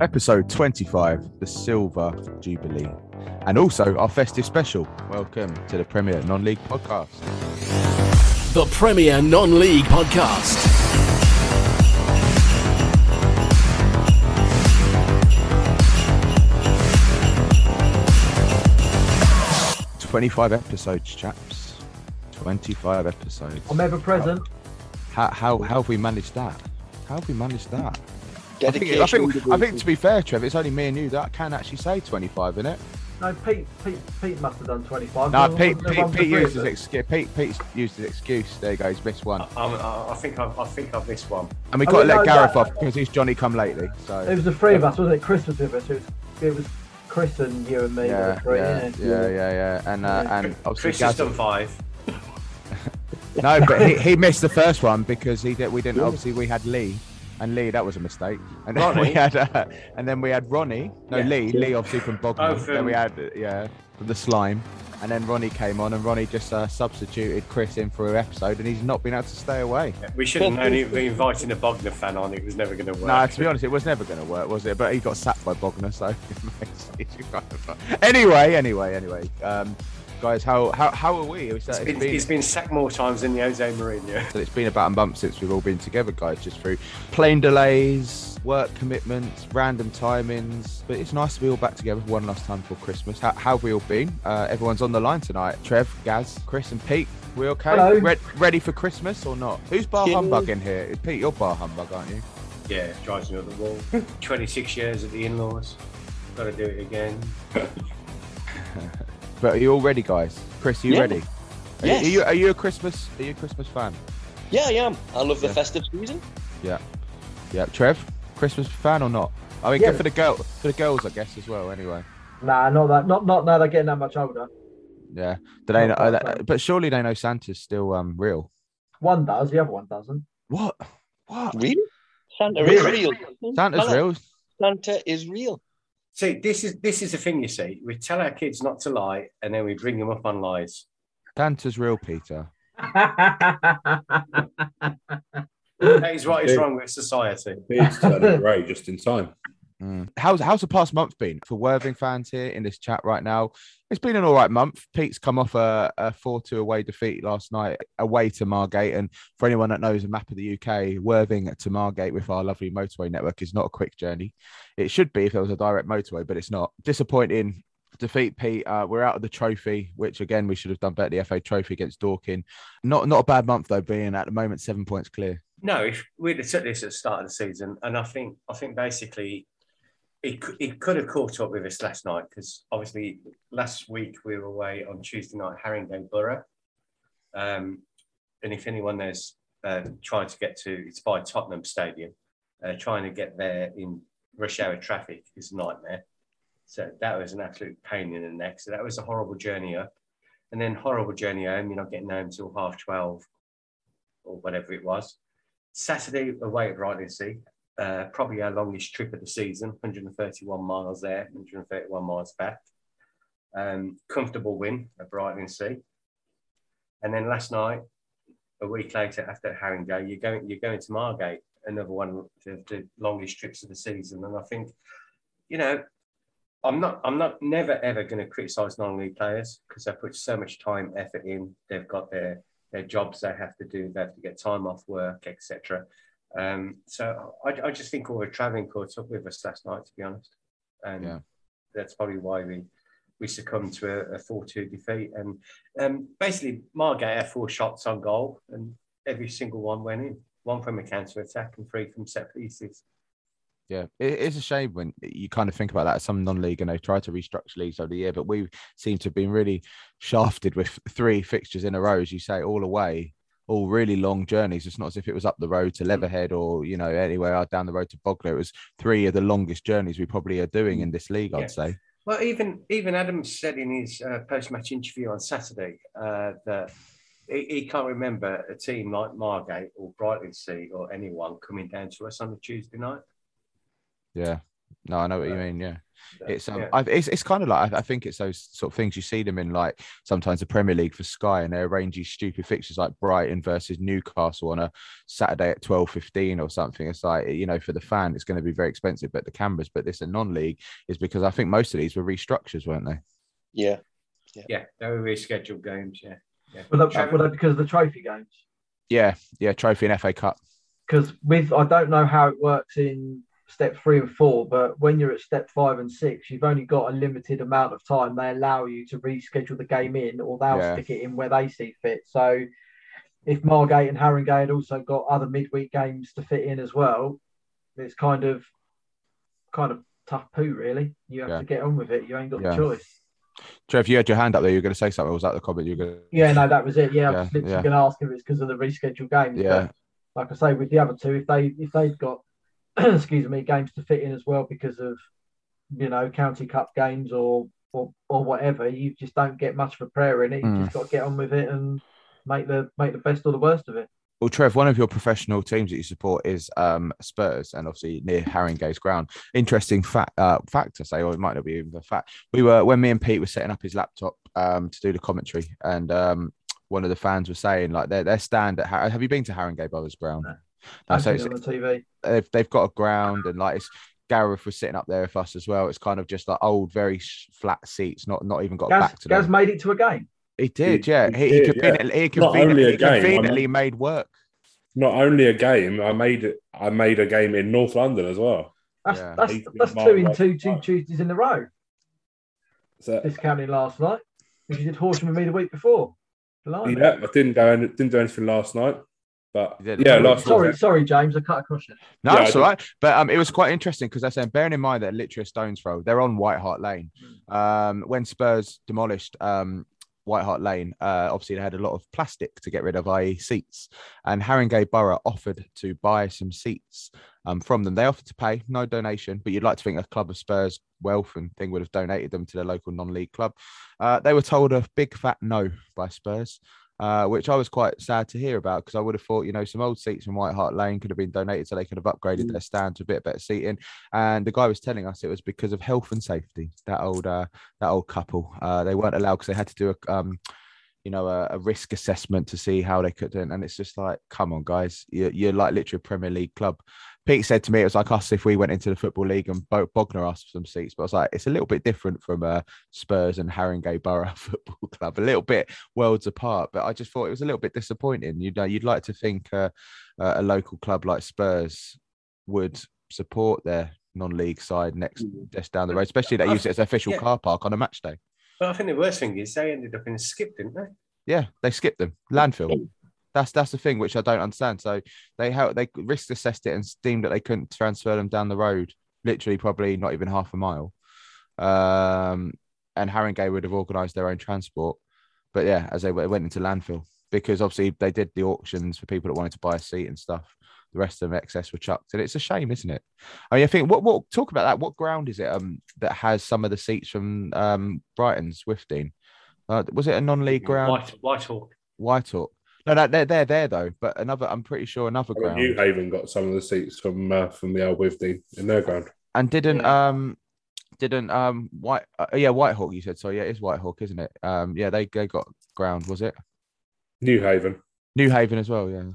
Episode 25, the Silver Jubilee, and also our festive special. Welcome to the Premier Non-League Podcast. The Premier Non-League Podcast. Twenty-five episodes, chaps. I'm ever present. How have we managed that? I think to be fair, Trev, it's only me and you that can actually say 25, isn't it? No, Pete must have done 25. No, Pete's used his excuse. There you go. He's missed one. I think I've missed one. And we got to let Gareth off because he's Johnny come lately. So it was the three of us, wasn't it? Chris was with us. It was Chris and you and me. Yeah. And obviously Chris has done 5. No, but he missed the first one because we didn't. Obviously, we had Lee, and that was a mistake. And then Ronnie. we had Ronnie. No, yeah. Lee obviously from Bognor. Then we had from the slime, and then Ronnie came on, and Ronnie just substituted Chris in for an episode, and he's not been able to stay away. Yeah, we should have known he'd be inviting a Bognor fan on. It was never going to work. No, to be honest, it was never going to work, was it? But he got sacked by Bognor, so. Anyway, guys, how are we? He's been sacked more times than Jose Mourinho. So it's been about a month since we've all been together, guys, just through plane delays, work commitments, random timings. But it's nice to be all back together one last time before Christmas. How have we all been? Everyone's on the line tonight. Trev, Gaz, Chris and Pete. We okay? Ready for Christmas or not? Who's bar humbug in here? Pete, you're bar humbug, aren't you? Yeah, drives me up the wall. 26 years at the in-laws. Got to do it again. But are you all ready, guys? Chris, are you ready? Yes. Are you a Christmas? Are you a Christmas fan? Yeah, I am. I love the festive season. Yeah. Trev, Christmas fan or not? I mean, good for the girls, I guess, as well. Anyway. Nah, not now. They're getting that much older. Yeah. Do they? But surely they know Santa's still real. One does. The other one doesn't. What? Really? Santa is real. Santa's real. Santa is real. See, this is the thing, you see. We tell our kids not to lie, and then we bring them up on lies. Santa's real, Peter. That is what is wrong with society. Pete's turning grey just in time. Mm. How's the past month been? For Worthing fans here in this chat right now, it's been an all right month. Pete's come off a 4-2 away defeat last night, away to Margate. And for anyone that knows a map of the UK, Worthing to Margate with our lovely motorway network is not a quick journey. It should be if there was a direct motorway, but it's not. Disappointing defeat, Pete. We're out of the trophy, which again, we should have done better. The FA Trophy against Dorking. Not a bad month, though, being at the moment 7 points clear. No, if we'd have took this at the start of the season. And I think basically... It could have caught up with us last night because obviously last week we were away on Tuesday night at Haringey Borough. And if anyone there's trying to get to, it's by Tottenham Stadium, trying to get there in rush hour traffic is a nightmare. So that was an absolute pain in the neck. So that was a horrible journey up. And then horrible journey home, you're not getting home till 12:30 or whatever it was. Saturday away at Brighton and probably our longest trip of the season, 131 miles there, 131 miles back. Comfortable win at Brighton and Sea. And then last night, a week later after Haringey, you're going to Margate, another one of the longest trips of the season. And I think, I'm not never ever going to criticise non-league players because they put so much time, effort in. They've got their jobs they have to do. They have to get time off work, etc. So I just think all the travelling caught up with us last night, to be honest. And that's probably why we succumbed to a 4-2 defeat. And basically, Margate had 4 shots on goal and every single one went in. 1 from a counter-attack and 3 from set pieces. Yeah, it's a shame when you kind of think about that. Some non-league and they try to restructure leagues over the year, but we seem to have been really shafted with 3 fixtures in a row, as you say, all away. all really long journeys. It's not as if it was up the road to Leatherhead or, you know, anywhere down the road to Bognor. It was three of the longest journeys we probably are doing in this league, I'd say. Well, even Adams said in his post-match interview on Saturday that he can't remember a team like Margate or Brighton Sea or anyone coming down to us on a Tuesday night. Yeah. No, I know what you mean. Yeah, it's kind of like, I think it's those sort of things you see them in, like sometimes the Premier League for Sky, and they're arranging stupid fixtures like Brighton versus Newcastle on a Saturday at 12:15 or something. It's like, you know, for the fan, it's going to be very expensive, but the cameras. But this a non-league is because I think most of these were restructures, weren't they? Yeah, yeah, yeah, they were rescheduled games. Yeah, yeah. Were they because of the trophy games? Yeah, yeah, trophy and FA Cup. Because I don't know how it works in step 3 and 4, but when you're at step 5 and 6, you've only got a limited amount of time. They allow you to reschedule the game in, or they'll stick it in where they see fit. So if Margate and Haringey had also got other midweek games to fit in as well, it's kind of tough poo, really. You have to get on with it. You ain't got the choice. Trev, you had your hand up there. You were going to say something. Was that the comment you were going to... Yeah, no, that was it. Yeah, I was literally going to ask if it's because of the rescheduled games. Yeah. But like I say, with the other two, if they've got excuse me, games to fit in as well because of, you know, county cup games or whatever, you just don't get much of a prayer in it. You just got to get on with it and make the best or the worst of it. Well, Trev, one of your professional teams that you support is Spurs, and obviously near Haringey's ground. Interesting fact to say, or it might not be even a fact. We were, when me and Pete were setting up his laptop to do the commentary, and one of the fans was saying, like, their stand at... Have you been to Haringey Borough ground? No. No, so it's on the TV. They've got a ground, and like, it's Gareth was sitting up there with us as well. It's kind of just like old, very flat seats. Not even got Gaz, back to them. Gaz made it to a game. He did, yeah. He conveniently made work. Not only a game, I made a game in North London as well. That's two Tuesdays in a row. So, discounting last night, because you did Horsham with me the week before. Blimey. Yeah, I didn't do anything last night. But yeah, sorry, James, I cut across it. No, yeah, it's all right. But it was quite interesting because I said, bearing in mind that literally a stone's throw, they're on White Hart Lane. When Spurs demolished White Hart Lane, obviously they had a lot of plastic to get rid of, i.e. seats. And Haringey Borough offered to buy some seats from them. They offered to pay, no donation, but you'd like to think a club of Spurs' wealth and thing would have donated them to their local non-league club. They were told a big fat no by Spurs. Which I was quite sad to hear about, because I would have thought, you know, some old seats in White Hart Lane could have been donated so they could have upgraded their stand to a bit better seating. And the guy was telling us it was because of health and safety. That old couple, they weren't allowed because they had to do a risk assessment to see how they could do it. And it's just like, come on, guys, you're like literally a Premier League club. Pete said to me, it was like us if we went into the Football League and Bognor asked for some seats. But I was like, it's a little bit different from Spurs and Haringey Borough Football Club, a little bit worlds apart. But I just thought it was a little bit disappointing. You know, you'd like to think a local club like Spurs would support their non-league side just down the road, especially they use it as an official car park on a match day. But I think the worst thing is they ended up in a skip, didn't they? Yeah, they skipped them. Landfill. That's the thing which I don't understand. So they risk assessed it and deemed that they couldn't transfer them down the road, literally probably not even half a mile. And Haringey would have organised their own transport. But yeah, as they went into landfill, because obviously they did the auctions for people that wanted to buy a seat and stuff. The rest of them excess were chucked, and it's a shame, isn't it? I mean, I think what talk about that. What ground is it that has some of the seats from Brighton's Worthing? Was it a non-league ground? Whitehawk. No, they're there though. But another, I'm pretty sure another ground. New Haven got some of the seats from the old Worthing in their ground, and didn't Whitehawk. You said so. Yeah, it's Whitehawk, isn't it? Yeah, they got ground. Was it New Haven as well? Yeah.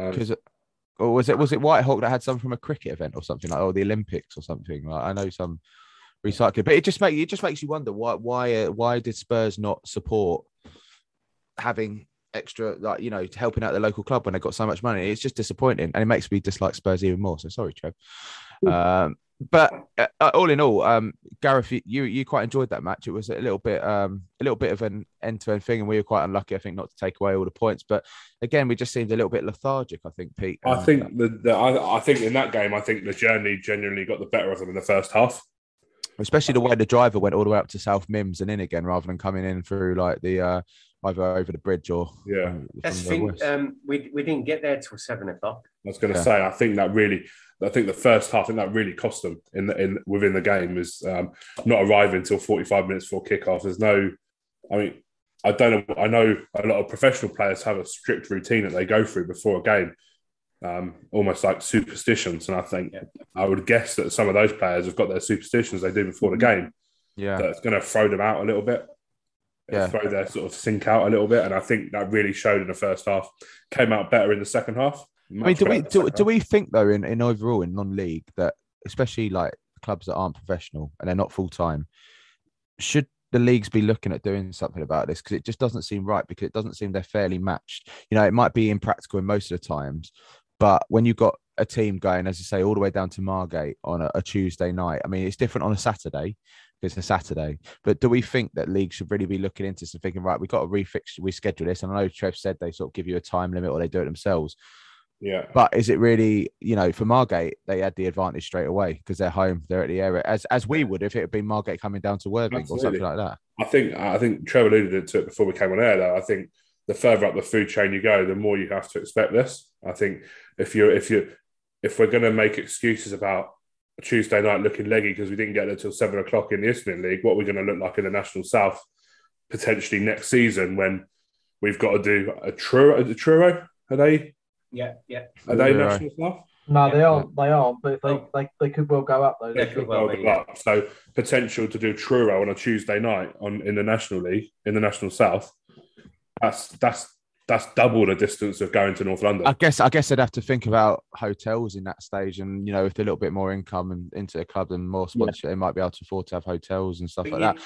Because or was it Whitehawk that had some from a cricket event or something like, or the Olympics or something? Like, I know some recycling, but it just makes you wonder why did Spurs not support having extra, like, you know, helping out the local club when they got so much money. It's just disappointing, and it makes me dislike Spurs even more. So sorry, Trev. But all in all, Gareth, you quite enjoyed that match. It was a little bit of an end-to-end thing, and we were quite unlucky, I think, not to take away all the points. But again, we just seemed a little bit lethargic, I think, Pete. I think in that game, I think the journey genuinely got the better of them in the first half. Especially the way the driver went all the way up to South Mims and in again, rather than coming in through like the either over the bridge or... Yeah. We didn't get there till 7 o'clock. I was going to say, I think the first half, and that really cost them within the game, is not arriving until 45 minutes before kickoff. There's no... I mean, I don't know. I know a lot of professional players have a strict routine that they go through before a game, almost like superstitions. And I think I would guess that some of those players have got their superstitions they do before the game. Yeah, that's going to throw them out a little bit. Yeah, throw their sort of sink out a little bit. And I think that really showed in the first half. Came out better in the second half. Do we think though in overall in non-league that especially like clubs that aren't professional and they're not full time should the leagues be looking at doing something about this? Because it just doesn't seem right, because it doesn't seem they're fairly matched. You know, it might be impractical in most of the times, but when you've got a team going, as you say, all the way down to Margate on a Tuesday night, I mean, it's different on a Saturday because it's a Saturday, but do we think that leagues should really be looking into this and thinking, right, we've got to reschedule this? And I know Trev said they sort of give you a time limit or they do it themselves. Yeah. But is it really, you know, for Margate, they had the advantage straight away because they're home, they're at the area, as we would if it had been Margate coming down to Worthing or something like that. I think Trevor alluded to it before we came on air, though. I think the further up the food chain you go, the more you have to expect this. I think if we're going to make excuses about Tuesday night looking leggy because we didn't get there until 7 o'clock in the Eastern League, what we're going to look like in the National South potentially next season when we've got to do a Truro? Are they? Yeah. Are they national stuff? No, they aren't. But they could well go up though. They could well go up. So potential to do Truro on a Tuesday night in the National League, in the National South. That's double the distance of going to North London. I guess they'd have to think about hotels in that stage, and you know, if they're a little bit more income and into the club and more sponsorship, they might be able to afford to have hotels and stuff like that.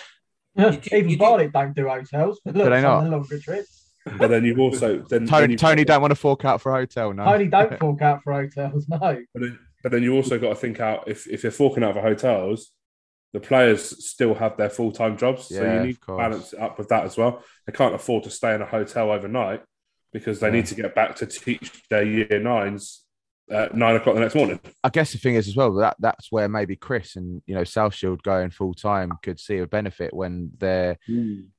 Even Barnet don't do hotels, but look, on the longer trips. But then you've also Tony don't want to fork out for a hotel. No, Tony don't fork out for hotels. No. But then you also got to think out if you're forking out for hotels, the players still have their full time jobs, so you need to balance it up with that as well. They can't afford to stay in a hotel overnight because they need to get back to teach their year nines at 9 o'clock the next morning. I guess the thing is as well that's where maybe Chris and you know South Shield going full time could see a benefit when they're.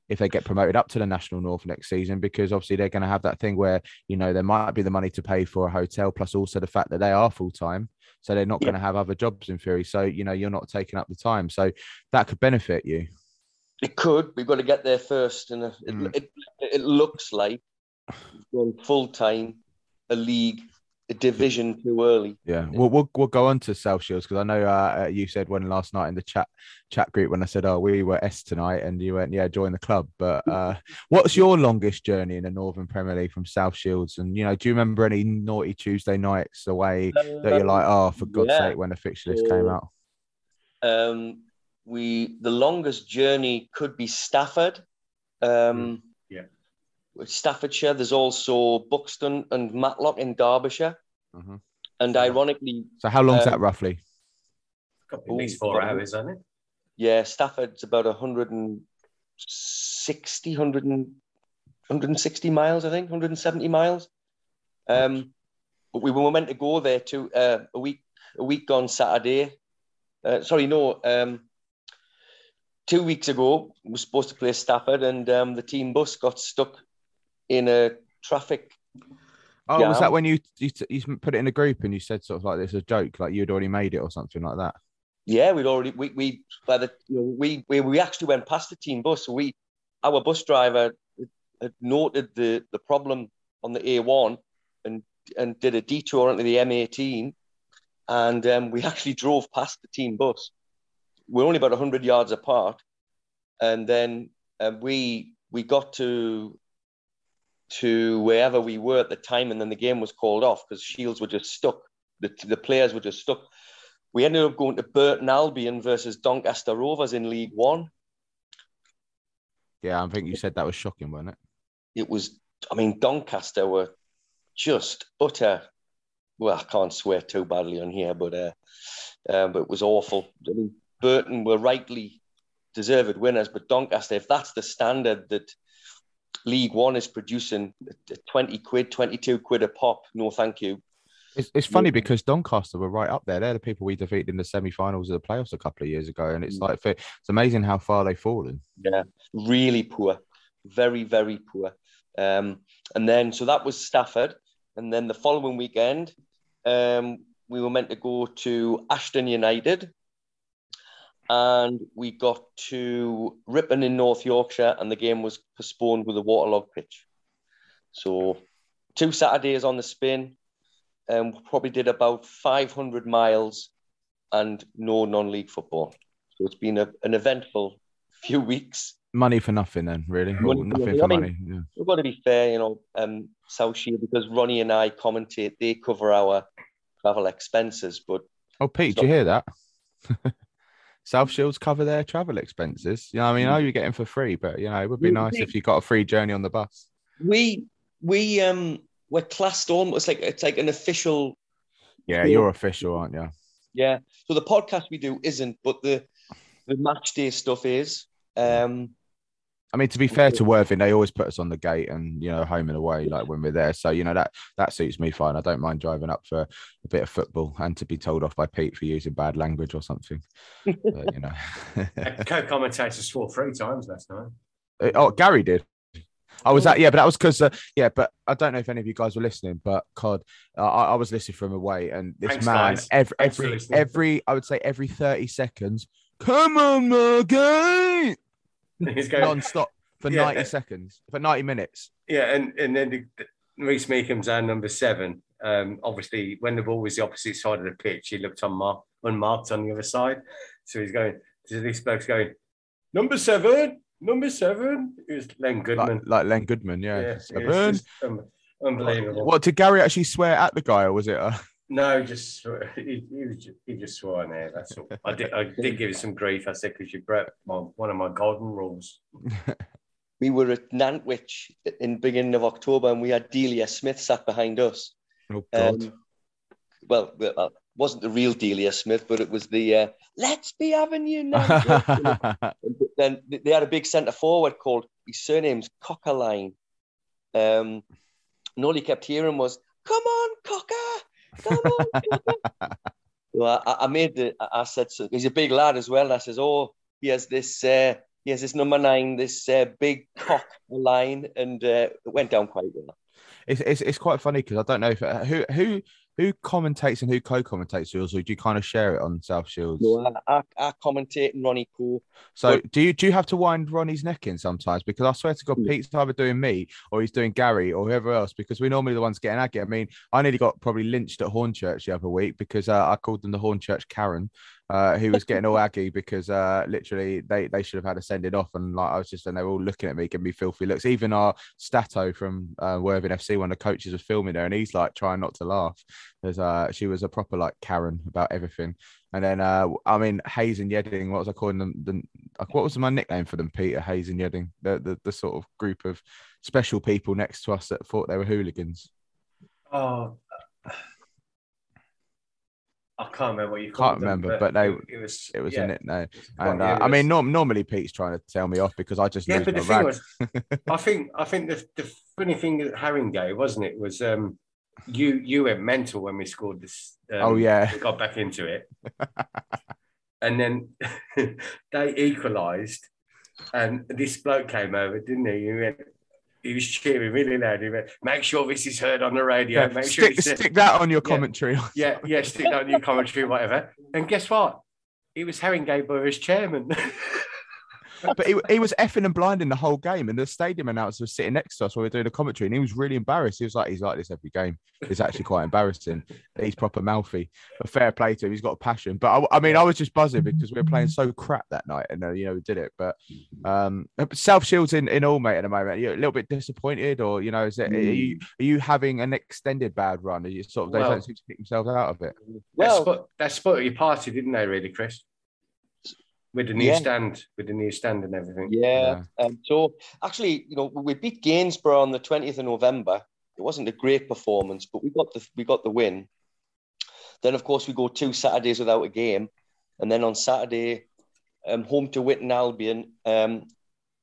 If they get promoted up to the National North next season, because obviously they're going to have that thing where, you know, there might be the money to pay for a hotel, plus also the fact that they are full-time. So they're not going to have other jobs in theory. So, you know, you're not taking up the time. So that could benefit you. It could. We've got to get there first. And it looks like going full-time, a league, a division too early. Yeah, we'll go on to South Shields because I know you said one last night in the chat group when I said, oh, we were S tonight, and you went, yeah, join the club. But what's your longest journey in the Northern Premier League from South Shields? And, you know, do you remember any naughty Tuesday nights away that you're like, oh, for God's sake, when the fixture list came out? The longest journey could be Stafford. With Staffordshire, there's also Buxton and Matlock in Derbyshire. Mm-hmm. And ironically... So how long is that roughly? At least 4 hours, isn't it? Yeah, Stafford's about 160 miles, I think, 170 miles. But we were meant to go there to a week on Saturday. 2 weeks ago, we were supposed to play Stafford, and the team bus got stuck in a traffic jam. Was that when you put it in a group and you said sort of like this a joke, like you'd already made it or something like that? Yeah, we actually went past the team bus. Our bus driver had noted the problem on the A1 and did a detour onto the M18, and we actually drove past the team bus. We're only about 100 yards apart, and then we got to wherever we were at the time, and then the game was called off because Shields were just stuck. The players were just stuck. We ended up going to Burton Albion versus Doncaster Rovers in League One. Yeah, I think you said that was shocking, wasn't it? It was. I mean, Doncaster were just utter... Well, I can't swear too badly on here, but it was awful. I mean, Burton were rightly deserved winners, but Doncaster, if that's the standard that League One is producing, 22 quid a pop. No, thank you. It's funny because Doncaster were right up there. They're the people we defeated in the semi-finals of the playoffs a couple of years ago, and it's amazing how far they've fallen. Yeah, really poor. very, very poor. And then, so that was Stafford. And then the following weekend, we were meant to go to Ashton United. And we got to Ripon in North Yorkshire, and the game was postponed with a waterlogged pitch. So 2 Saturdays on the spin, and we probably did about 500 miles and no non-league football. So it's been an eventful few weeks. Money for nothing then, really. Nothing for money. Yeah. We've got to be fair, you know, South Shields, because Ronnie and I commentate, they cover our travel expenses. But oh, Pete, did you hear that? South Shields cover their travel expenses. You know, I mean, I know you get them for free, but, you know, it would be nice if you got a free journey on the bus. We're classed almost like, it's like an official. Yeah, you're official, aren't you? Yeah. So the podcast we do isn't, but the match day stuff is. I mean, to be fair to Worthing, they always put us on the gate and, you know, home and away, like when we're there. So, you know, that suits me fine. I don't mind driving up for a bit of football and to be told off by Pete for using bad language or something. But, you know, a co-commentator swore 3 times last night. Oh, Gary did. But that was because, but I don't know if any of you guys were listening, but God, I was listening from away, and this I would say every 30 seconds, come on, Margate! He's going non-stop for 90 minutes. Yeah, and then Reece Meekum's our number 7. Obviously, when the ball was the opposite side of the pitch, he looked unmarked on the other side. So he's going, this bloke's going, number 7. It was Len Goodman. Like Len Goodman, yeah. Unbelievable. What, did Gary actually swear at the guy, or was it a... No, he just swore in there. That's all. I did give him some grief. I said, because you broke one of my golden rules. We were at Nantwich in the beginning of October, and we had Delia Smith sat behind us. Oh God! Well, it wasn't the real Delia Smith, but it was the "Let's be having you now." Then they had a big centre forward called, his surname's Cockerline. And all he kept hearing was, "Come on, Cocker." Come on, come on. So I said, so he's a big lad as well. And I says, oh, he has this number 9, this big cock line, and it went down quite well. It's quite funny because I don't know if who commentates and who co-commentates yours, or do you kind of share it on South Shields? No, I commentate and Ronnie Cole. So do you have to wind Ronnie's neck in sometimes? Because I swear to God, Pete's either doing me or he's doing Gary or whoever else, because we're normally the ones getting at it. I mean, I nearly got probably lynched at Hornchurch the other week because I called them the Hornchurch Karen. Who was getting all aggy because literally they should have had a sending off, and like I was just, and they were all looking at me, giving me filthy looks. Even our Stato from Worthing FC, one of the coaches, was filming her, and he's like trying not to laugh because she was a proper like Karen about everything. And then I mean, Hayes and Yeading, what was I calling them? What was my nickname for them? Peter, Hayes and Yeading, the sort of group of special people next to us that thought they were hooligans. Oh. I can't remember what you called them. It was a nickname. And I mean, normally Pete's trying to tell me off because I just lose my rag. I think the funny thing at Haringey, wasn't it, was you went mental when we scored this. We got back into it. And then they equalised, and this bloke came over, didn't he? He was cheering really loud. He went, make sure this is heard on the radio. Yeah, stick that on your commentary. Yeah, stick that on your commentary, whatever. And guess what? He was Haringey Borough's chairman. But he was effing and blinding the whole game. And the stadium announcer was sitting next to us while we were doing the commentary. And he was really embarrassed. He was like, he's like this every game. It's actually quite embarrassing. He's proper mouthy. But fair play to him. He's got a passion. But I was just buzzing because we were playing so crap that night. And, you know, we did it. But South Shields in all, mate, at the moment. Are you a little bit disappointed? Or, you know, are you having an extended bad run? Are you sort of, they don't seem to pick themselves out of it? Well, they spoiled your party, didn't they, really, Chris? With the new stand, and everything. Yeah. So actually, you know, we beat Gainsborough on the 20th of November. It wasn't a great performance, but we got the win. Then, of course, we go 2 Saturdays without a game, and then on Saturday, home to Whitton Albion.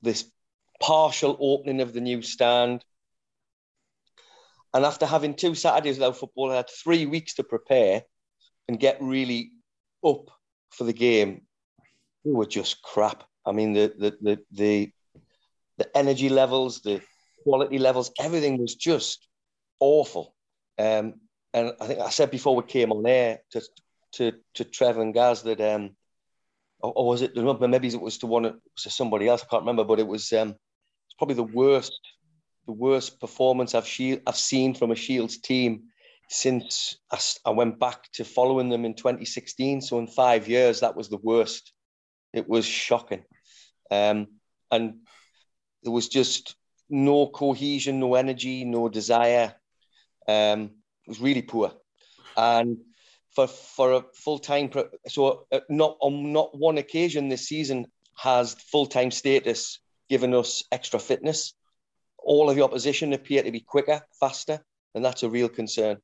This partial opening of the new stand, and after having 2 Saturdays without football, I had 3 weeks to prepare and get really up for the game. We were just crap. I mean, the the energy levels, the quality levels, everything was just awful. And I think I said before we came on air to Trevor and Gaz that, or was it, maybe it was to one, it was to somebody else, I can't remember, but it's probably the worst performance I've seen from a Shields team since I went back to following them in 2016. So in 5 years, that was the worst. It was shocking. And there was just no cohesion, no energy, no desire. It was really poor. And for a full-time, so not on not one occasion this season has full-time status given us extra fitness. All of the opposition appear to be quicker, faster, and that's a real concern.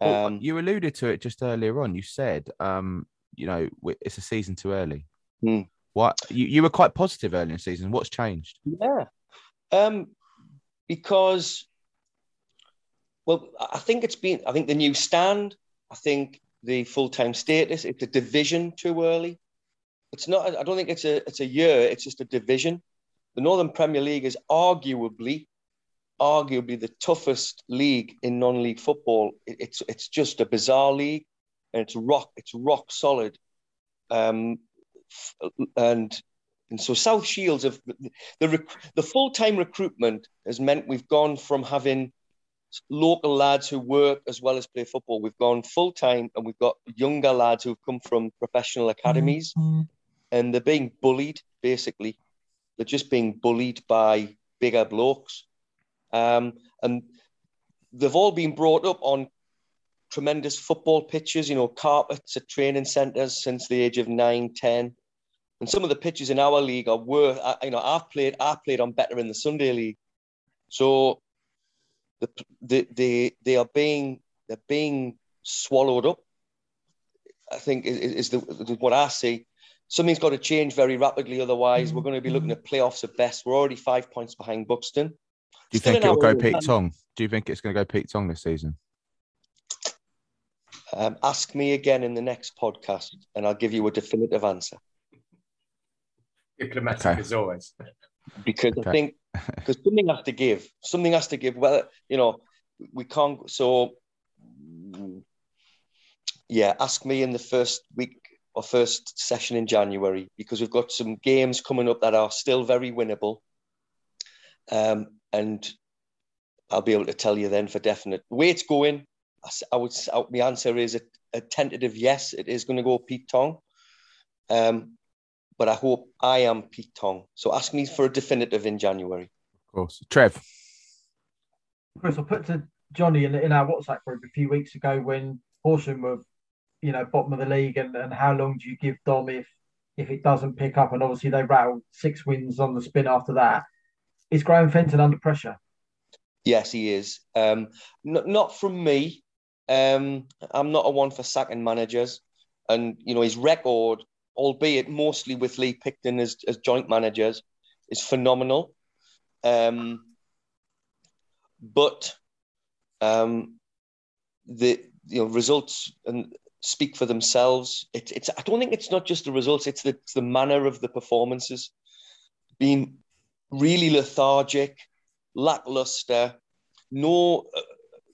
Well, you alluded to it just earlier on. You said, you know, it's a season too early. Hmm. What you were quite positive early in the season. What's changed? Yeah, because, well, I think the new stand. I think the full-time status. It's a division too early. It's not. I don't think it's a year. It's just a division. The Northern Premier League is arguably the toughest league in non-league football. It's just a bizarre league, and it's rock solid. And so South Shields have the full-time recruitment has meant we've gone from having local lads who work as well as play football. We've gone full-time, and we've got younger lads who've come from professional academies, and they're being bullied, basically. They're just being bullied by bigger blokes. And they've all been brought up on tremendous football pitches, you know, carpets at training centres since the age of 9, 10. And some of the pitches in our league are worse. You know, I played on better in the Sunday league. So they're being swallowed up, I think, is what I see. Something's got to change very rapidly, otherwise we're going to be looking at playoffs at best. We're already 5 points behind Buxton. Do you think it's going to go Pete Tong this season? Ask me again in the next podcast, and I'll give you a definitive answer. Diplomatic, as always. Because I think something has to give. Something has to give. Well, you know, we can't. So, yeah, ask me in the first week. Our first session in January, because we've got some games coming up that are still very winnable. And I'll be able to tell you then for definite. The way it's going, my answer is a tentative yes, it is going to go Pete Tong. But I hope I am Pete Tong. So ask me for a definitive in January. Of course. Trev. Chris, I put to Johnny in our WhatsApp group a few weeks ago when Horsham were, you know, bottom of the league, and how long do you give Dom if it doesn't pick up? And obviously they rattled 6 wins on the spin after that. Is Graham Fenton under pressure? Yes, he is. Not from me. I'm not a one for sacking managers. And, you know, his record, albeit mostly with Lee Picton as joint managers, is phenomenal. The results and speak for themselves. I don't think it's not just the results, it's the manner of the performances. Being really lethargic, lackluster, no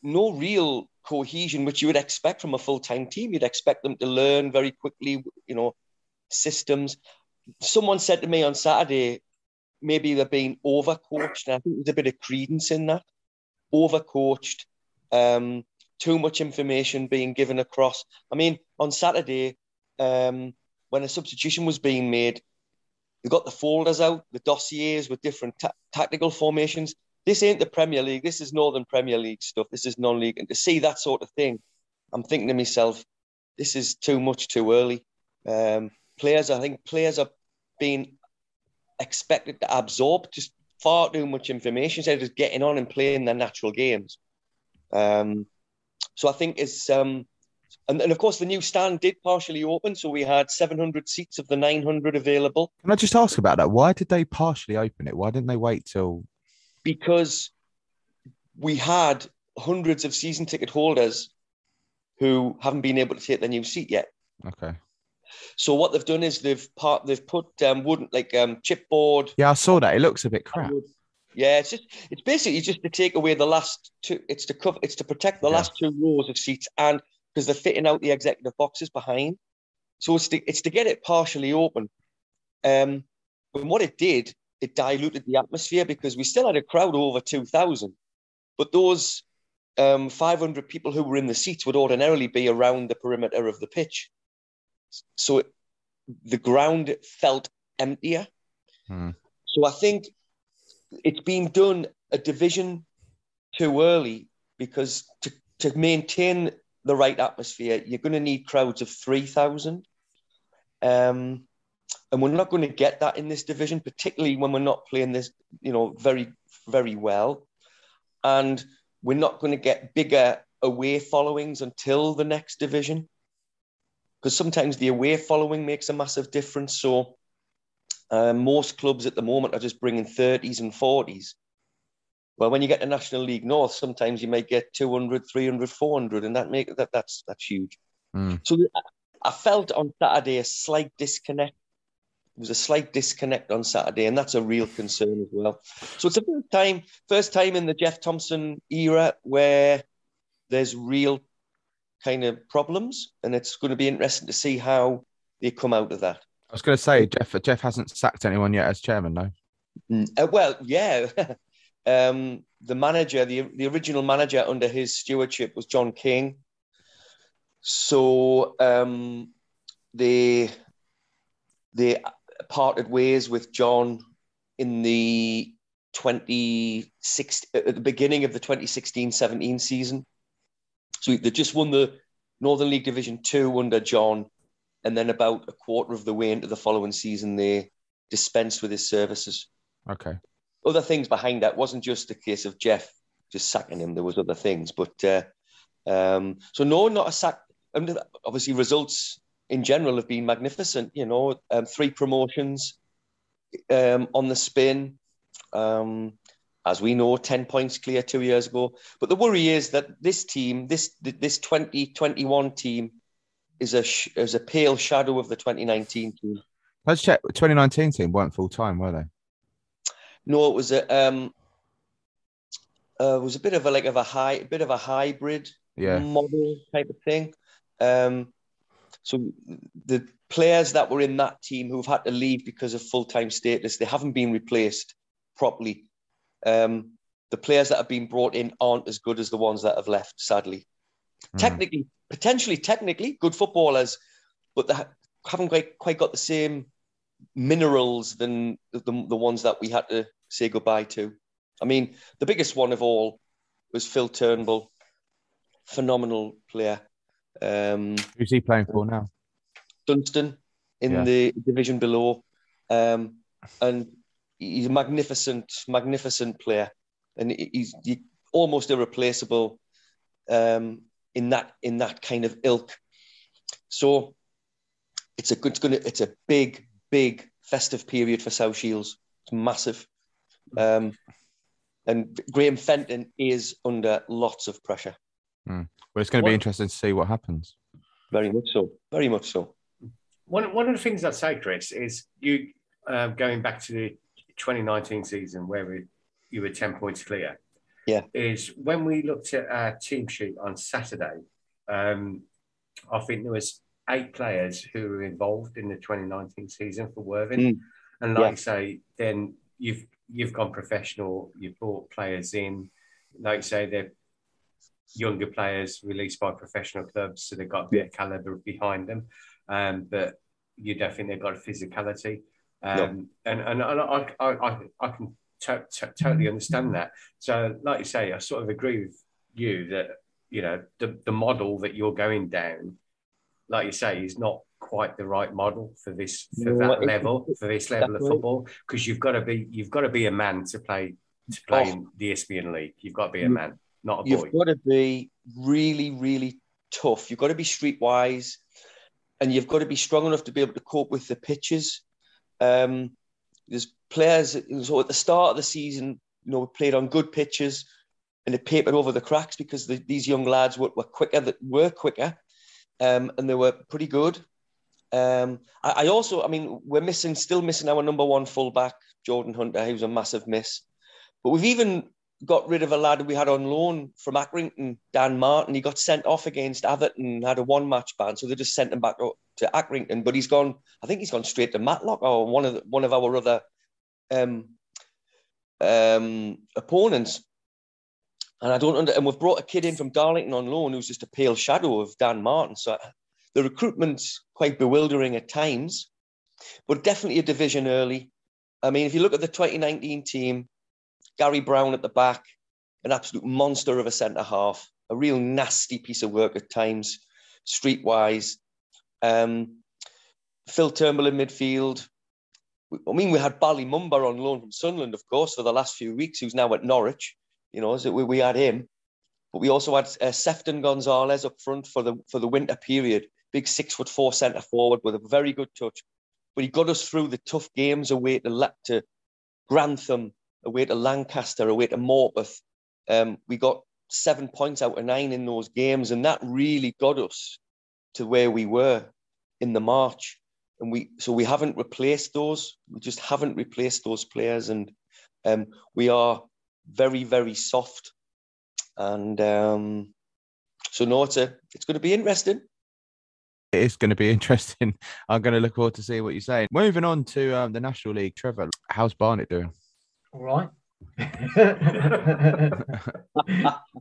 real cohesion, which you would expect from a full-time team. You'd expect them to learn very quickly, you know, systems. Someone said to me on Saturday, maybe they're being overcoached, and I think there's a bit of credence in that. Overcoached, too much information being given across. I mean, on Saturday, when a substitution was being made, they got the folders out, the dossiers with different tactical formations. This ain't the Premier League. This is Northern Premier League stuff. This is non-league. And to see that sort of thing, I'm thinking to myself, this is too much too early. Players are being expected to absorb just far too much information instead of just getting on and playing their natural games. So I think it's, and of course the new stand did partially open, so we had 700 seats of the 900 available. Can I just ask about that? Why did they partially open it? Why didn't they wait till? Because we had hundreds of season ticket holders who haven't been able to take their new seat yet. Okay. So what they've done is they've put wooden, like chipboard. Yeah, I saw that. It looks a bit crap. Yeah, it's basically just to take away the last two. It's to cover. It's to protect the last two rows of seats, and because they're fitting out the executive boxes behind. So it's to get it partially open. And what it did, it diluted the atmosphere because we still had a crowd over 2,000, but those 500 people who were in the seats would ordinarily be around the perimeter of the pitch. So the ground felt emptier. Mm. So I think it's been done a division too early because to maintain the right atmosphere, you're going to need crowds of 3,000. And we're not going to get that in this division, particularly when we're not playing this, very, very well. And we're not going to get bigger away followings until the next division, because sometimes the away following makes a massive difference. So most clubs at the moment are just bringing 30s and 40s. Well, when you get to National League North, sometimes you may get 200, 300, 400, and that's huge. Mm. So I felt on Saturday a slight disconnect. There was a slight disconnect on Saturday, and that's a real concern as well. So it's the first time in the Jeff Thompson era where there's real kind of problems, and it's going to be interesting to see how they come out of that. I was going to say, Jeff hasn't sacked anyone yet as chairman, no? Well, yeah. The manager, the original manager under his stewardship was John King. So they parted ways with John in the at the beginning of the 2016-17 season. So they just won the Northern League Division 2 under John, and then about a quarter of the way into the following season, they dispensed with his services. Okay. Other things behind that wasn't just a case of Jeff just sacking him. There was other things, but so no, not a sack. Obviously, results in general have been magnificent. 3 promotions on the spin. As we know, 10 points clear 2 years ago. But the worry is that this team, this 2021 team, is a pale shadow of the 2019 team. Let's check. The 2019 team weren't full time, were they? No, it was a bit of a hybrid model type of thing. So the players that were in that team who've had to leave because of full-time status, they haven't been replaced properly. The players that have been brought in aren't as good as the ones that have left, sadly. Potentially, good footballers, but they haven't quite got the same minerals than the ones that we had to say goodbye to. I mean, the biggest one of all was Phil Turnbull, phenomenal player. Who's he playing for now? Dunstan in the division below, and he's a magnificent player, and he's almost irreplaceable in that kind of ilk. So it's a big festive period for South Shields. It's massive, and Graham Fenton is under lots of pressure. Mm. Well, it's going to be interesting to see what happens. Very much so. Very much so. One of the things I'd say, Chris, is you going back to the 2019 season where you were 10 points clear. Yeah. Is when we looked at our team sheet on Saturday, I think there was 8 players who were involved in the 2019 season for Worthing, and like I say, then you've gone professional. You've brought players in, like I say, they're younger players released by professional clubs, so they've got a bit of calibre behind them, but you don't think they've got physicality. And I can totally understand that. So, like you say, I sort of agree with you that the model that you're going down, like you say, is not quite the right model for this level of football, because you've got to be a man to play in the ESPN League. You've got to be a man. Not a boy. You've got to be really, really tough. You've got to be streetwise, and you've got to be strong enough to be able to cope with the pitches. There's players, so at the start of the season, we played on good pitches, and it papered over the cracks because these young lads were quicker, and they were pretty good. I also, I mean, we're still missing our number one fullback, Jordan Hunter, who's a massive miss. But we've even got rid of a lad we had on loan from Accrington, Dan Martin. He got sent off against Everton, had a one-match ban, so they just sent him back to Accrington. But he's gone, I think he's gone straight to Matlock or one of our other opponents. And I don't under, and we've brought a kid in from Darlington on loan who's just a pale shadow of Dan Martin. So the recruitment's quite bewildering at times, but definitely a division early. I mean, if you look at the 2019 team, Gary Brown at the back, an absolute monster of a centre-half, a real nasty piece of work at times, street-wise. Phil Turnbull in midfield. I mean, we had Ballymumba on loan from Sunderland, of course, for the last few weeks, who's now at Norwich. You know, so we had him. But we also had Sefton Gonzalez up front for the winter period. Big 6'4" centre forward with a very good touch. But he got us through the tough games away to Grantham, away to Lancaster, away to Morpeth. We got 7 points out of 9 in those games, and that really got us to where we were in the March. And we haven't replaced those. We just haven't replaced those players, and we are very, very soft. And so, no, it's going to be interesting. It is going to be interesting. I'm going to look forward to see what you're saying. Moving on to the National League, Trevor, how's Barnet doing? All right.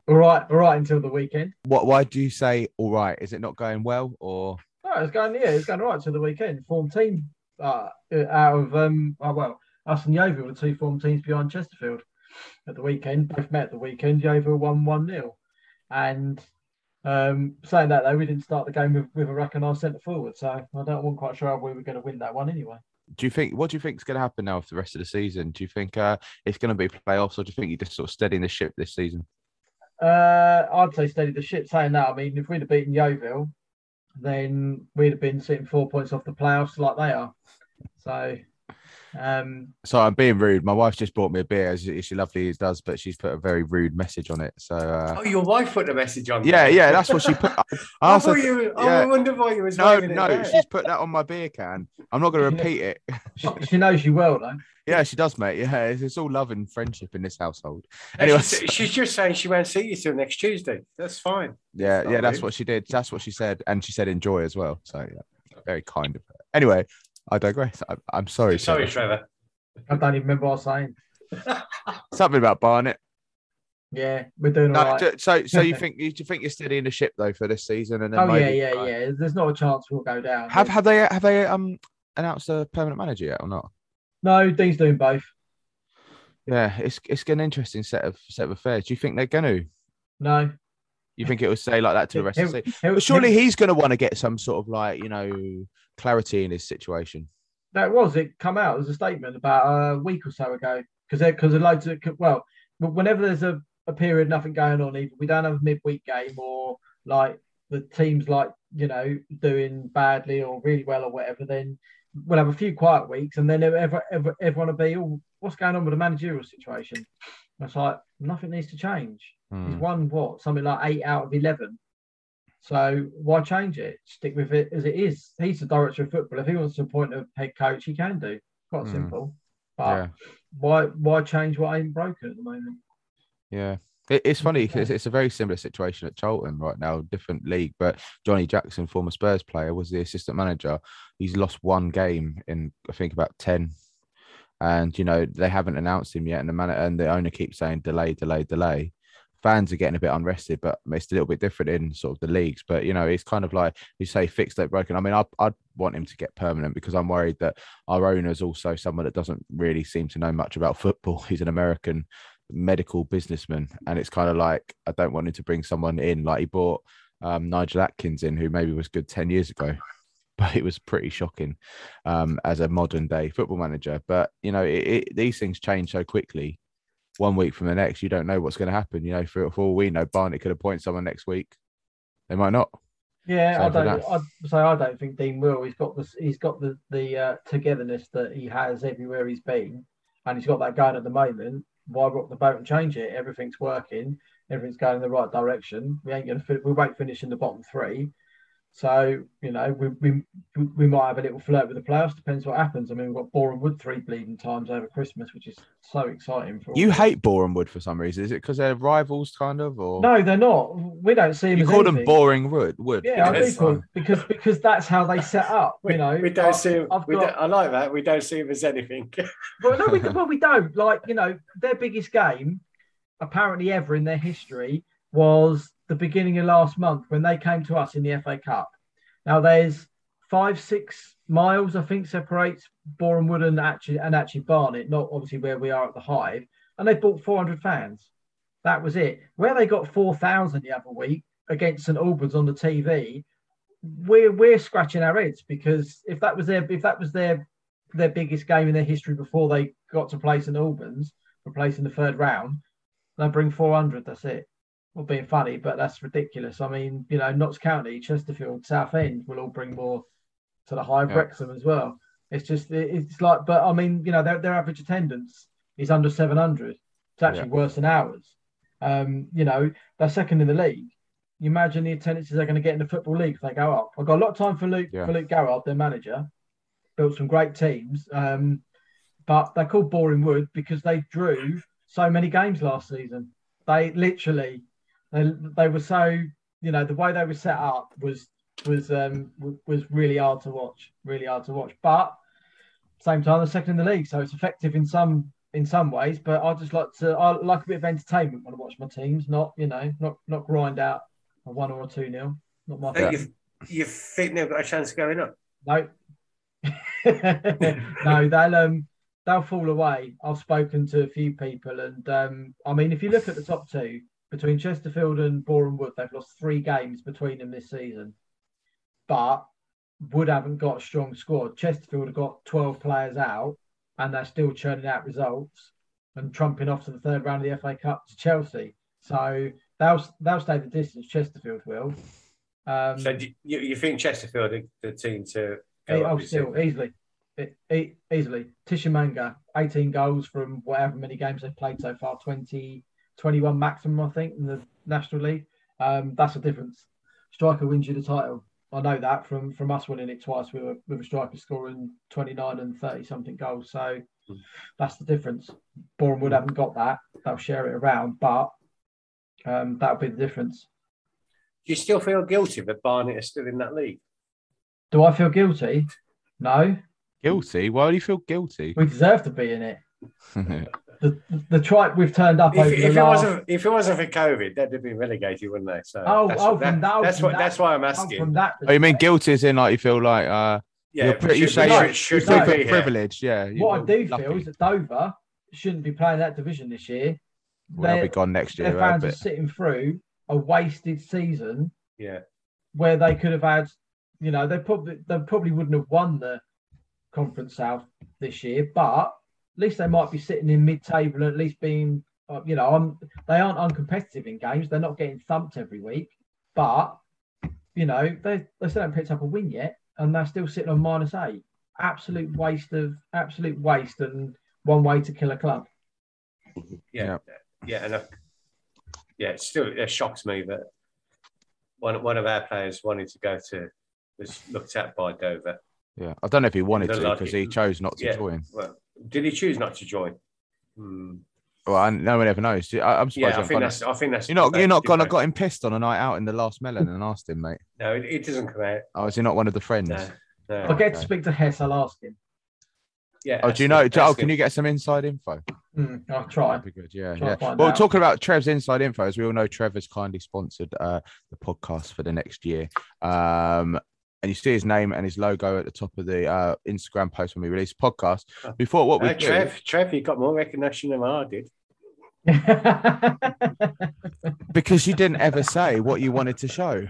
all right until the weekend. Why do you say all right? Is it not going well, or? No, it's going all right until the weekend. Form team out of us and Yeovil were the two form teams behind Chesterfield at the weekend. Both met at the weekend. Yeovil won 1-0. And saying that, though, we didn't start the game with a recognised centre forward, so I wasn't quite sure how we were going to win that one anyway. What do you think is going to happen now for the rest of the season? Do you think it's going to be playoffs, or do you think you're just sort of steadying the ship this season? I'd say steady the ship. Saying that, I mean, if we'd have beaten Yeovil, then we'd have been sitting 4 points off the playoffs like they are. So... So I'm being rude. My wife's just bought me a beer, as she lovely does, but she's put a very rude message on it. So your wife put a message on. Yeah, yeah, that's what she put. I wonder why you was. No, she's put that on my beer can. I'm not going to repeat it. She knows you well, though. Yeah, she does, mate. Yeah, it's all love and friendship in this household. Anyway, she's just saying she won't see you till next Tuesday. That's fine. Yeah, yeah, that's what she did. That's what she said, and she said enjoy as well. So yeah, very kind of her. Anyway. I digress. I'm sorry. Sorry, Trevor. I don't even remember what I was saying. Something about Barnet. Yeah, we're doing all right. So you think you're steadying the ship though for this season? And then yeah. There's not a chance we'll go down. Have they announced a permanent manager yet or not? No, Dean's doing both. Yeah, it's an interesting set of affairs. Do you think they're going to? No. You think it will stay like that to the rest of the season? But surely he's going to want to get some sort of clarity in his situation. It come out as a statement about a week or so ago because loads of whenever there's a period nothing going on, either we don't have a midweek game or like the team's doing badly or really well or whatever, then we'll have a few quiet weeks and then everyone will be what's going on with the managerial situation? And it's like nothing needs to change. He's won something like 8 out of 11. So why change it? Stick with it as it is. He's the director of football. If he wants to appoint a head coach, he can do. Quite simple. But why change what ain't broken at the moment? Yeah. It's funny because it's a very similar situation at Charlton right now, different league. But Johnny Jackson, former Spurs player, was the assistant manager. He's lost one game in, I think, about 10. And, they haven't announced him yet. And the owner keeps saying delay. Fans are getting a bit unrested, but it's a little bit different in sort of the leagues. But, it's kind of like you say, fixed, not broken. I mean, I'd want him to get permanent because I'm worried that our owner is also someone that doesn't really seem to know much about football. He's an American medical businessman. And it's kind of like, I don't want him to bring someone in. Like he bought Nigel Atkins in, who maybe was good 10 years ago. But it was pretty shocking as a modern day football manager. But, these things change so quickly. One week from the next, you don't know what's going to happen. For all we know, Barnet could appoint someone next week. They might not. Yeah, I don't think Dean will. He's got the togetherness that he has everywhere he's been, and he's got that going at the moment. Why rock the boat and change it? Everything's working. Everything's going in the right direction. We won't finish in the bottom 3. So, you know, we might have a little flirt with the playoffs. Depends what happens. I mean, we've got Boreham Wood 3 bleeding times over Christmas, which is so exciting. For you hate Boreham Wood for some reason. Is it because they're rivals, kind of? Or no, they're not. We don't see them. You as call anything. Them boring Wood. Yeah, I do call, because that's how they set up. You know, we don't see. I like that. We don't see them as anything. Well, we don't. Like, you know, their biggest game, apparently ever in their history, was the beginning of last month when they came to us in the FA Cup. Now there's 5-6 miles, I think, separates Boreham Wood and actually Barnet, not obviously where we are at the Hive. And they brought 400 fans. That was it. Where they got 4,000 the other week against St Albans on the TV, we're scratching our heads, because if that was their biggest game in their history before they got to play St Albans for place in the third round, they bring 400. That's it. Well, being funny, but that's ridiculous. I mean, you know, Notts County, Chesterfield, Southend will all bring more to the High Wrexham as well. It's just, it's like, but I mean, you know, their average attendance is under 700. It's actually worse than ours. You know, they're second in the league. You imagine the attendances they're going to get in the Football League if they go up. I've got a lot of time for Luke Garrard, their manager. Built some great teams, but they're called Boreham Wood because they drew so many games last season. They literally. They were so, you know, the way they were set up was really hard to watch. But same time, they're second in the league, so it's effective in some ways. But I like a bit of entertainment when I watch my teams, not grind out a 1 or a 2-0. Not my favorite. You think they've got a chance of going up? No, no, they'll fall away. I've spoken to a few people, and I mean, if you look at the top two. Between Chesterfield and Boreham Wood, they've lost 3 games between them this season. But Wood haven't got a strong squad. Chesterfield have got 12 players out, and they're still churning out results and trumping off to the third round of the FA Cup to Chelsea. So they'll stay the distance, Chesterfield will. So do you think Chesterfield are the team to go up? Still, easily. Tisha Manga, 18 goals from whatever many games they've played so far, 21 maximum, I think, in the National League. That's the difference. Striker wins you the title. I know that from us winning it twice with a striker scoring 29 and 30-something goals. So that's the difference. Boreham Wood haven't got that. They'll share it around, but that'll be the difference. Do you still feel guilty that Barnet is still in that league? Do I feel guilty? No. Guilty? Why do you feel guilty? We deserve to be in it. The tripe we've turned up over the last... If it wasn't for COVID, they'd have been relegated, wouldn't they? So that's why I'm asking. Oh, you mean guilty as in like you feel like... you feel privileged, yeah. What I do feel is that Dover shouldn't be playing that division this year. Well, they'll be gone next year. Their fans are sitting through a wasted season where they could have had... You know, they probably wouldn't have won the Conference South this year, but... At least they might be sitting in mid-table, at least being, you know, they aren't uncompetitive in games. They're not getting thumped every week. But, you know, they still haven't picked up a win yet, and they're still sitting on -8. Absolute waste and one way to kill a club. It shocks me that one of our players wanted to go to, was looked at by Dover. Yeah, I don't know if he wanted to because he chose not to join. Well, did he choose not to join? Well, no one ever knows. I'm surprised. I think that's. You're not gonna got him pissed on a night out in the last melon and asked him, mate. No, it doesn't come out. Oh, is he not one of the friends? No. I'll get to speak to Hess. I'll ask him. Yeah. Oh, do you know? Joel, can you get some inside info? I'll try. That'd be good. Yeah. Well, talking about Trev's inside info, as we all know, Trev has kindly sponsored the podcast for the next year. And you see his name and his logo at the top of the Instagram post when we release the podcast. We thought what we Trev, you got more recognition than I did. Because you didn't ever say what you wanted to show.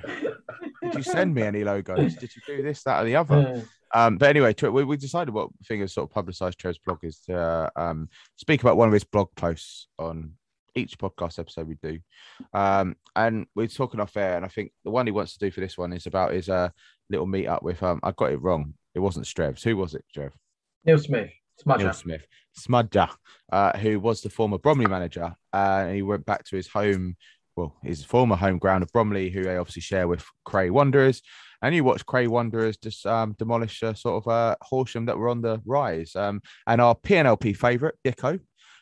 Did you send me any logos? Did you do this, that, or the other? But anyway, we decided what thing is sort of publicised Trev's blog is to speak about one of his blog posts on each podcast episode we do. And we're talking off air, and I think the one he wants to do for this one is about his... little meet up with I got it wrong. It wasn't Strevs. Who was it, Trev? Neil Smith Smudger, who was the former Bromley manager. And he went back to his former home ground of Bromley, who they obviously share with Cray Wanderers. and you watched Cray Wanderers just demolish sort of Horsham that were on the rise. And our PNLP favourite, Dicko,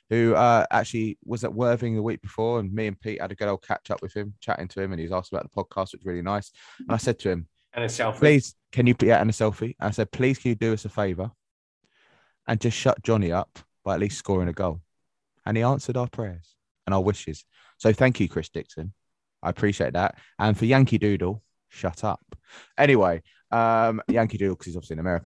who actually was at Worthing the week before, and me and Pete had a good old catch up with him, chatting to him, and he was asked about the podcast, which was really nice. And I said to him, and a selfie. Please, can you put out in a selfie? And I said, please, can you do us a favour and just shut Johnny up by at least scoring a goal? And he answered our prayers and our wishes. So thank you, Chris Dixon. I appreciate that. And for Yankee Doodle, shut up. Anyway, Yankee Doodle, because he's obviously in America.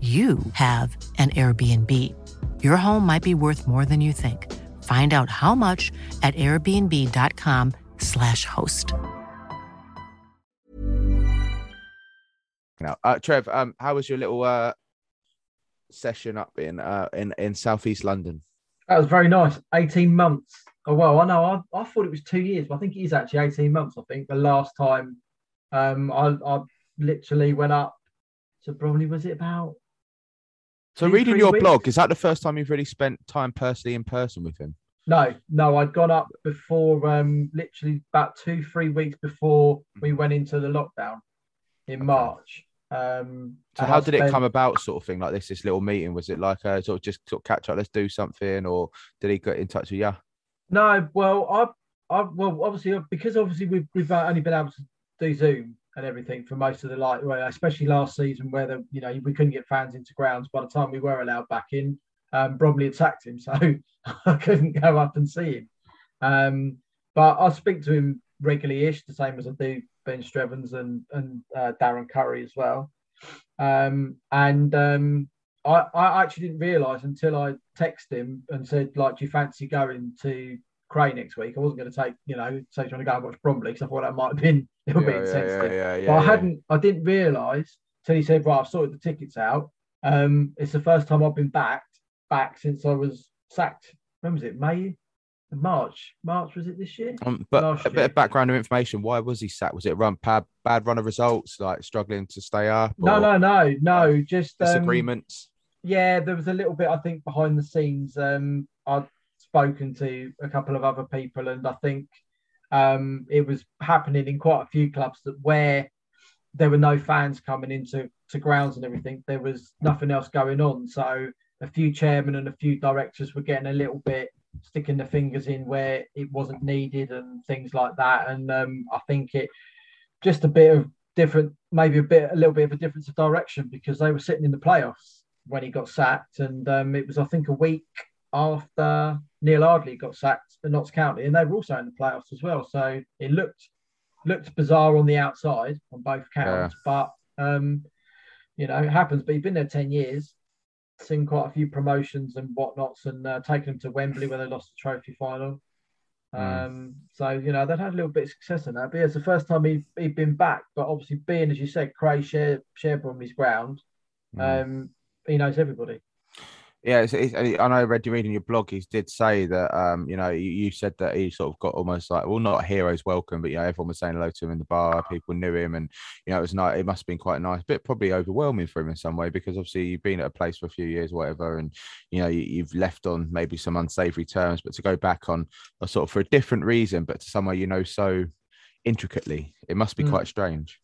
you have an Airbnb. Your home might be worth more than you think. Find out how much at airbnb.com/host. Now, Trev, how was your little session up in Southeast London? That was very nice. 18 months. Oh, well, I know. I thought it was 2 years, but I think it is actually 18 months, I think. The last time I literally went up to Bromley, was it about... So reading your blog, is that the first time you've really spent time personally in person with him? No, I'd gone up before, literally about 2-3 weeks before we went into the lockdown in March. So how did it come about, sort of thing, like this little meeting? Was it like a sort of just sort of catch up, let's do something, or did he get in touch with you? No, well, obviously we've only been able to do Zoom and everything for most of the light, especially last season where we couldn't get fans into grounds. By the time we were allowed back in, Bromley had sacked him, so I couldn't go up and see him. But I speak to him regularly-ish, the same as I do Ben Strevens and Darren Curry as well. I actually didn't realise until I texted him and said, like, do you fancy going to Cray next week? I wasn't going to say trying to go and watch Bromley, because I thought that might have been a little bit insensitive. I didn't realise till he said, right, I've sorted the tickets out. It's the first time I've been back since I was sacked. When was it? March was it this year? But a bit of background of information. Why was he sacked? Was it bad run of results, like struggling to stay up? Or no. Just disagreements. There was a little bit, I think, behind the scenes. I'd spoken to a couple of other people, and I think it was happening in quite a few clubs that where there were no fans coming into grounds and everything, there was nothing else going on. So a few chairmen and a few directors were getting a little bit sticking their fingers in where it wasn't needed and things like that. And I think it just a little bit of a difference of direction, because they were sitting in the playoffs when he got sacked, and it was, I think, a week after Neil Ardley got sacked at Notts County, and they were also in the playoffs as well. So it looked bizarre on the outside on both counts, but it happens. But he's been there 10 years, seen quite a few promotions and whatnots, and taken them to Wembley when they lost the trophy final. So they'd had a little bit of success in that. But it's the first time he'd been back. But obviously, being, as you said, Cray share Bromley's ground, he knows everybody. Yeah, I know. Reading your blog, he did say that you said that he sort of got almost like, well, not a hero's welcome, but everyone was saying hello to him in the bar. People knew him, and it was nice. It must have been quite nice, but probably overwhelming for him in some way, because obviously you've been at a place for a few years, or whatever, and you've left on maybe some unsavoury terms, but to go back on a sort of for a different reason, but to somewhere so intricately, it must be quite strange.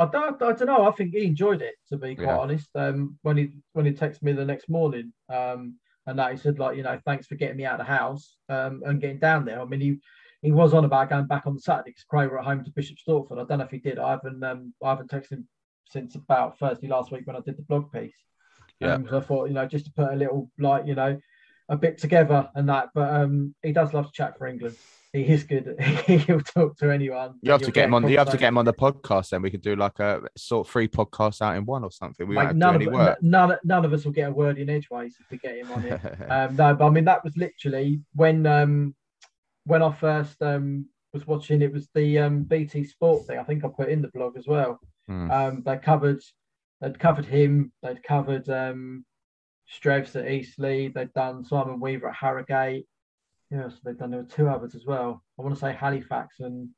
I don't know. I think he enjoyed it, to be quite honest. When he texted me the next morning, and that he said, thanks for getting me out of the house and getting down there. I mean, he he was on about going back on Saturday because Cray were at home to Bishop Stortford. I don't know if he did. I haven't texted him since about Thursday last week when I did the blog piece. Yeah. So I thought, just to put a little, a bit together and that. But he does love to chat for England. He is good. He'll talk to anyone. You have to get him on the podcast. Then we could do three podcasts out in one or something. We won't have to do any work. None of us will get a word in edgeways if we get him on it. No, but I mean that was literally when I first was watching. It was the BT Sport thing. I think I put in the blog as well. They'd covered him. They'd covered Strevs at Eastleigh. They'd done Simon Weaver at Harrogate. Yeah, so they've done, there were two others as well. I want to say Halifax and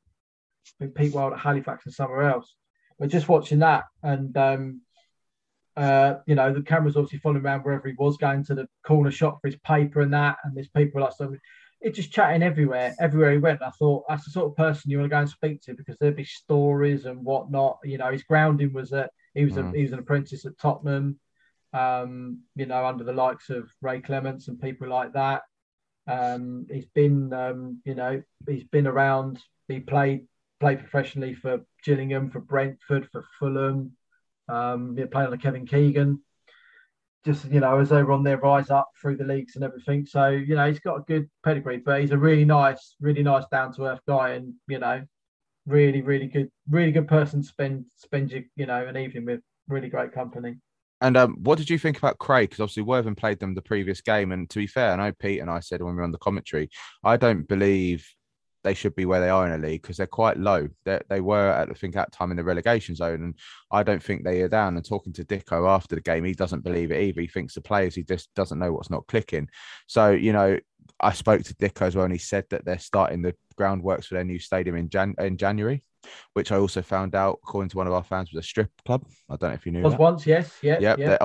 Pete Wild at Halifax and somewhere else. But just watching that and, the camera's obviously following around wherever he was, going to the corner shop for his paper and that. And there's people it's just chatting everywhere he went. And I thought, that's the sort of person you want to go and speak to because there'd be stories and whatnot. His grounding was that he was an apprentice at Tottenham, under the likes of Ray Clements and people like that. He's been around. He played professionally for Gillingham, for Brentford, for Fulham. He played under Kevin Keegan. Just as they were on their rise up through the leagues and everything. So he's got a good pedigree, but he's a really nice, down to earth guy, and really good person to spend an evening with. Really great company. And what did you think about Cray? Because obviously Worthing played them the previous game. And to be fair, I know Pete and I said when we were on the commentary, I don't believe they should be where they are in the league because they're quite low. They were, at that time in the relegation zone. And I don't think they are down. And talking to Dicko after the game, he doesn't believe it either. He thinks the players, he just doesn't know what's not clicking. So, I spoke to Dicko as well, and he said that they're starting the groundworks for their new stadium in January. Which I also found out, according to one of our fans, was a strip club. I don't know if you knew. Was that. Once, yes, yeah, yep, yeah.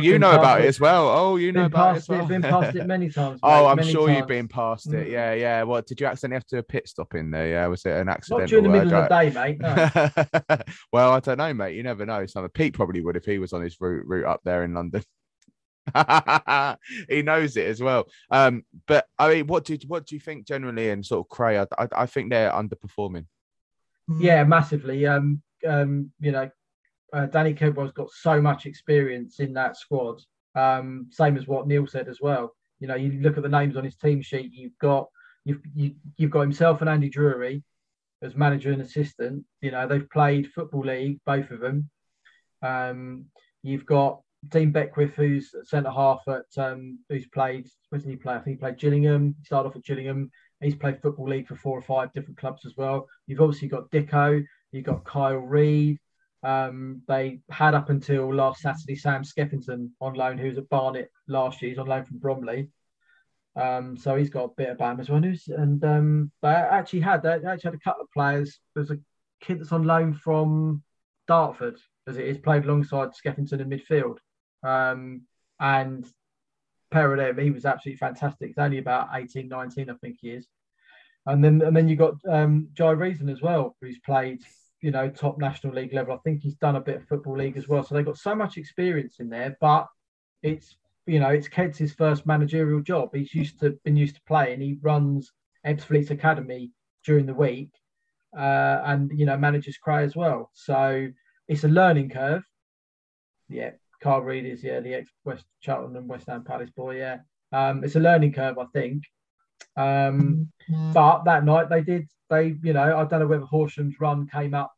You know about it as well. Oh, you know about it as well. I've been past it many times. Mate, oh, I'm sure you've been past it. Yeah, yeah. Well, did you accidentally have to do a pit stop in there? Yeah, was it an accidental? Not during the middle of the day, mate. No. Well, I don't know, mate. You never know. Something Pete probably would if he was on his route up there in London. He knows it as well. But I mean, what do you think generally in sort of Cray? I think they're underperforming. Yeah, massively. Danny Kidwell's got so much experience in that squad. Same as what Neil said as well. You look at the names on his team sheet. You've got himself and Andy Drury as manager and assistant. They've played Football League, both of them. You've got Dean Beckwith, who's centre half who's played. Where did he play? I think he played Gillingham. He started off at Gillingham. He's played Football League for 4 or 5 different clubs as well. You've obviously got Dicko. You've got Kyle Reid. They had up until last Saturday Sam Skeffington on loan, who was at Barnet last year. He's on loan from Bromley. So he's got a bit of BAM as well. And they actually had a couple of players. There's a kid that's on loan from Dartford, as it is, played alongside Skeffington in midfield. And Pereira, he was absolutely fantastic. He's only about 18, 19, I think he is. And then you've got Jai Reason as well, who's played, top National League level. I think he's done a bit of Football League as well. So they've got so much experience in there, but it's Ked's first managerial job. He's been used to playing. He runs Ebbsfleet's Academy during the week and manages Cray as well. So it's a learning curve. Yeah. Carl Reid is, the ex-West Charlton and West Ham Palace boy, yeah. It's a learning curve, I think. But that night I don't know whether Horsham's run came up,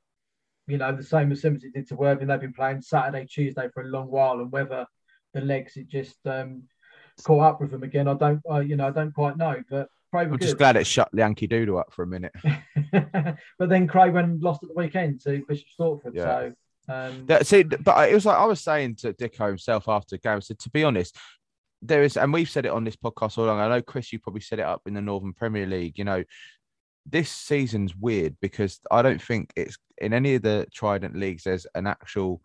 the same as it did to Worthing. They've been playing Saturday, Tuesday for a long while, and whether the legs had just caught up with them again, I don't quite know. But Cray were good. I'm just glad it shut the Yankee Doodle up for a minute. But then Cray went and lost at the weekend to Bishop Stortford, yeah. So... but it was like I was saying to Dicko himself after the game, I said, to be honest, there is, and we've said it on this podcast all along. I know, Chris, you probably said it up in the Northern Premier League. This season's weird because I don't think it's in any of the Trident leagues there's an actual...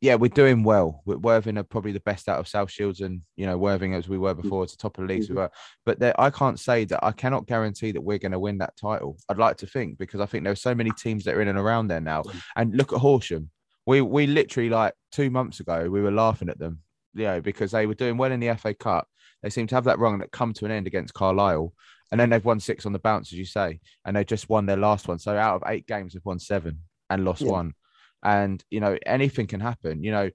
Yeah, we're doing well. Worthing are probably the best out of South Shields and, Worthing as we were before, it's the top of the leagues we were. But I cannot guarantee that we're going to win that title. I'd like to think, because I think there are so many teams that are in and around there now. And look at Horsham. We literally, 2 months ago, we were laughing at them, because they were doing well in the FA Cup. They seem to have that run that come to an end against Carlisle. And then they've won 6 on the bounce, as you say, and they just won their last one. So out of 8 games, they've won 7 and lost 1. And, you know, anything can happen. You know,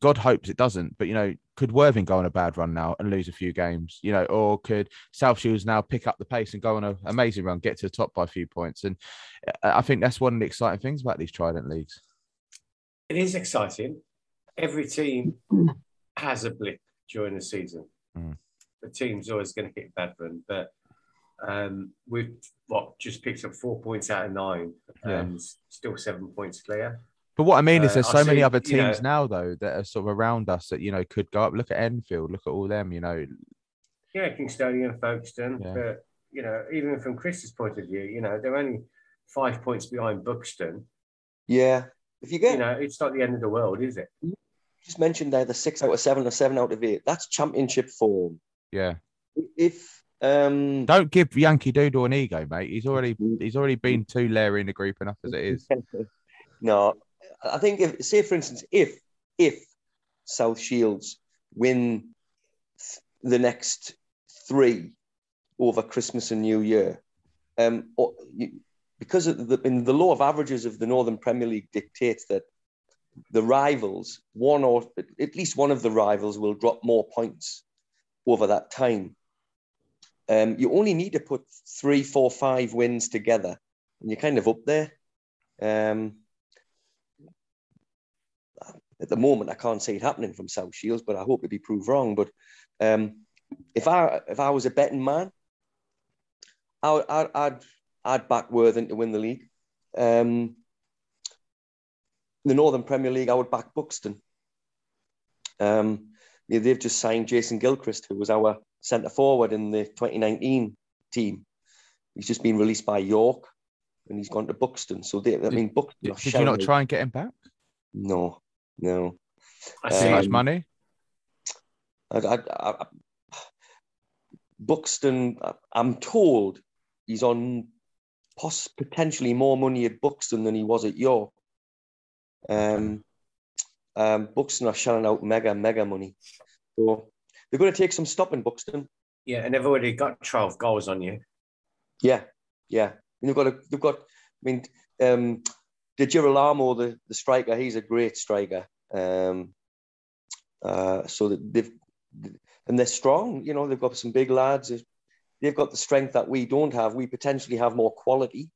God hopes it doesn't, but, you know, could Worthing go on a bad run now and lose a few games, you know, or could South Shields now pick up the pace and go on an amazing run, get to the top by a few points? And I think that's one of the exciting things about these Trident leagues. It is exciting. Every team has a blip during the season. The team's always going to hit a bad run, but we've just picked up 4 points out of 9 and still 7 points clear. But what I mean is there's so many other teams now, though, that are sort of around us that, you know, could go up. Look at Enfield, look at all them, you know. Yeah, Kingstonian, Folkestone. Yeah. But, you know, even from Chris's point of view, you know, they're only 5 points behind Buxton. Yeah. If you get, you know, it's not the end of the world, is it? You just mentioned there the 6 out of 7 or 7 out of 8. That's championship form. Yeah. If don't give Yankee Doodle an ego, mate. He's already been too leery in the group enough as it is. No. I think if, say for instance, if South Shields win the next 3 over Christmas and New Year, because of the law of averages of the Northern Premier League dictates that the rivals, one or at least one of the rivals, will drop more points over that time. You only need to put 3, 4, 5 wins together, and you're kind of up there. At the moment, I can't see it happening from South Shields, but I hope to be proved wrong. But if I was a betting man, I'd back Worthing to win the league. The Northern Premier League, I would back Buxton. They've just signed Jason Gilchrist, who was our centre forward in the 2019 team. He's just been released by York, and he's gone to Buxton. So Buxton. Did you not try and get him back? No. That's how much money? Buxton, I'm told he's on potentially more money at Buxton than he was at York. Buxton are shelling out mega money. So they're going to take some stop in Buxton. Yeah, and they've already got 12 goals on you. Yeah. And De Girolamo, the striker, he's a great striker. So they're strong. You know, they've got some big lads. They've got the strength that we don't have. We potentially have more quality,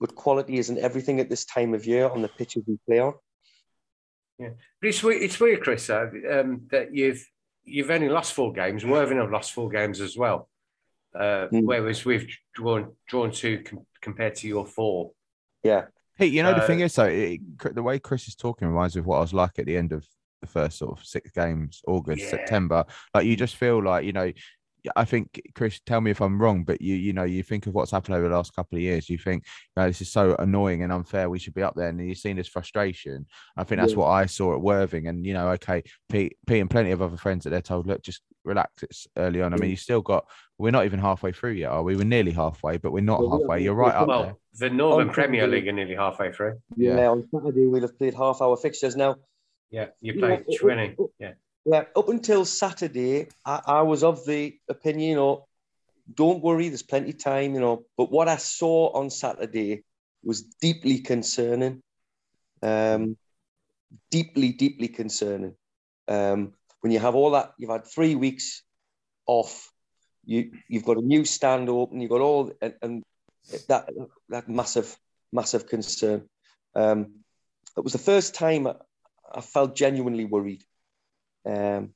but quality isn't everything at this time of year on the pitches we play on. Yeah, but it's weird, Chris, that you've only lost 4 games. Worthing have lost 4 games as well, whereas we've drawn 2 compared to your 4. Yeah. Hey, you know, the thing is, though, the way Chris is talking reminds me of what I was like at the end of the first sort of 6 games, August, September. Like, you just feel like, you know, I think, Chris, tell me if I'm wrong, but you know, you think of what's happened over the last couple of years. You think, you know, this is so annoying and unfair. We should be up there. And you've seen this frustration. I think that's what I saw at Worthing. And, you know, okay, Pete and plenty of other friends that they're told, look, just relax. It's early on. I mean, you still got. We're not even halfway through yet, are we? We're nearly halfway, but we're not halfway. You're right up there. The Northern Premier League are nearly halfway through. Yeah, on Saturday we'll have played half-hour fixtures now. Yeah, you played 20. Yeah, up until Saturday, I was of the opinion, you know, don't worry, there's plenty of time, you know. But what I saw on Saturday was deeply concerning. Deeply concerning. When you have all that, you've had 3 weeks off. You've got a new stand open. You've got all and that massive concern. It was the first time I felt genuinely worried. So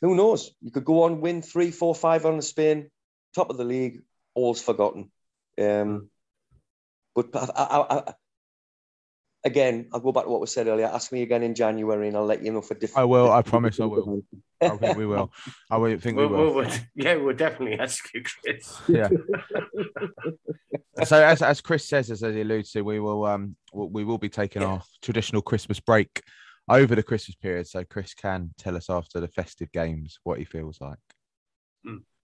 who knows? You could go on, win 3, 4, 5 on the spin, top of the league, all's forgotten. But again, I'll go back to what was said earlier. Ask me again in January, and I'll let you know for different. I will. I promise. I will. I think we will. I think we will. We'll definitely ask you, Chris. Yeah. So as Chris says, as he alludes to, we will be taking our traditional Christmas break over the Christmas period, so Chris can tell us after the festive games what he feels like.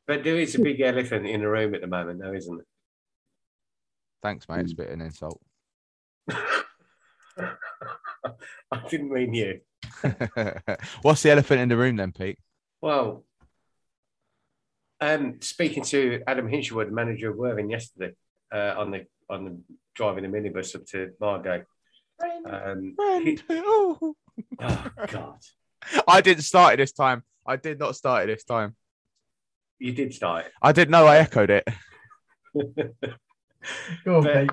But there is a big elephant in the room at the moment, though, isn't it? Thanks, mate. It's a bit of an insult. I didn't mean you. What's the elephant in the room then, Pete? Well, Speaking to Adam Hinshelwood, manager of Worthing, yesterday on the driving the minibus up to Margate. Oh God! I didn't start it this time. I did not start it this time. You did start it. I didn't know. I echoed it. Go on, mate.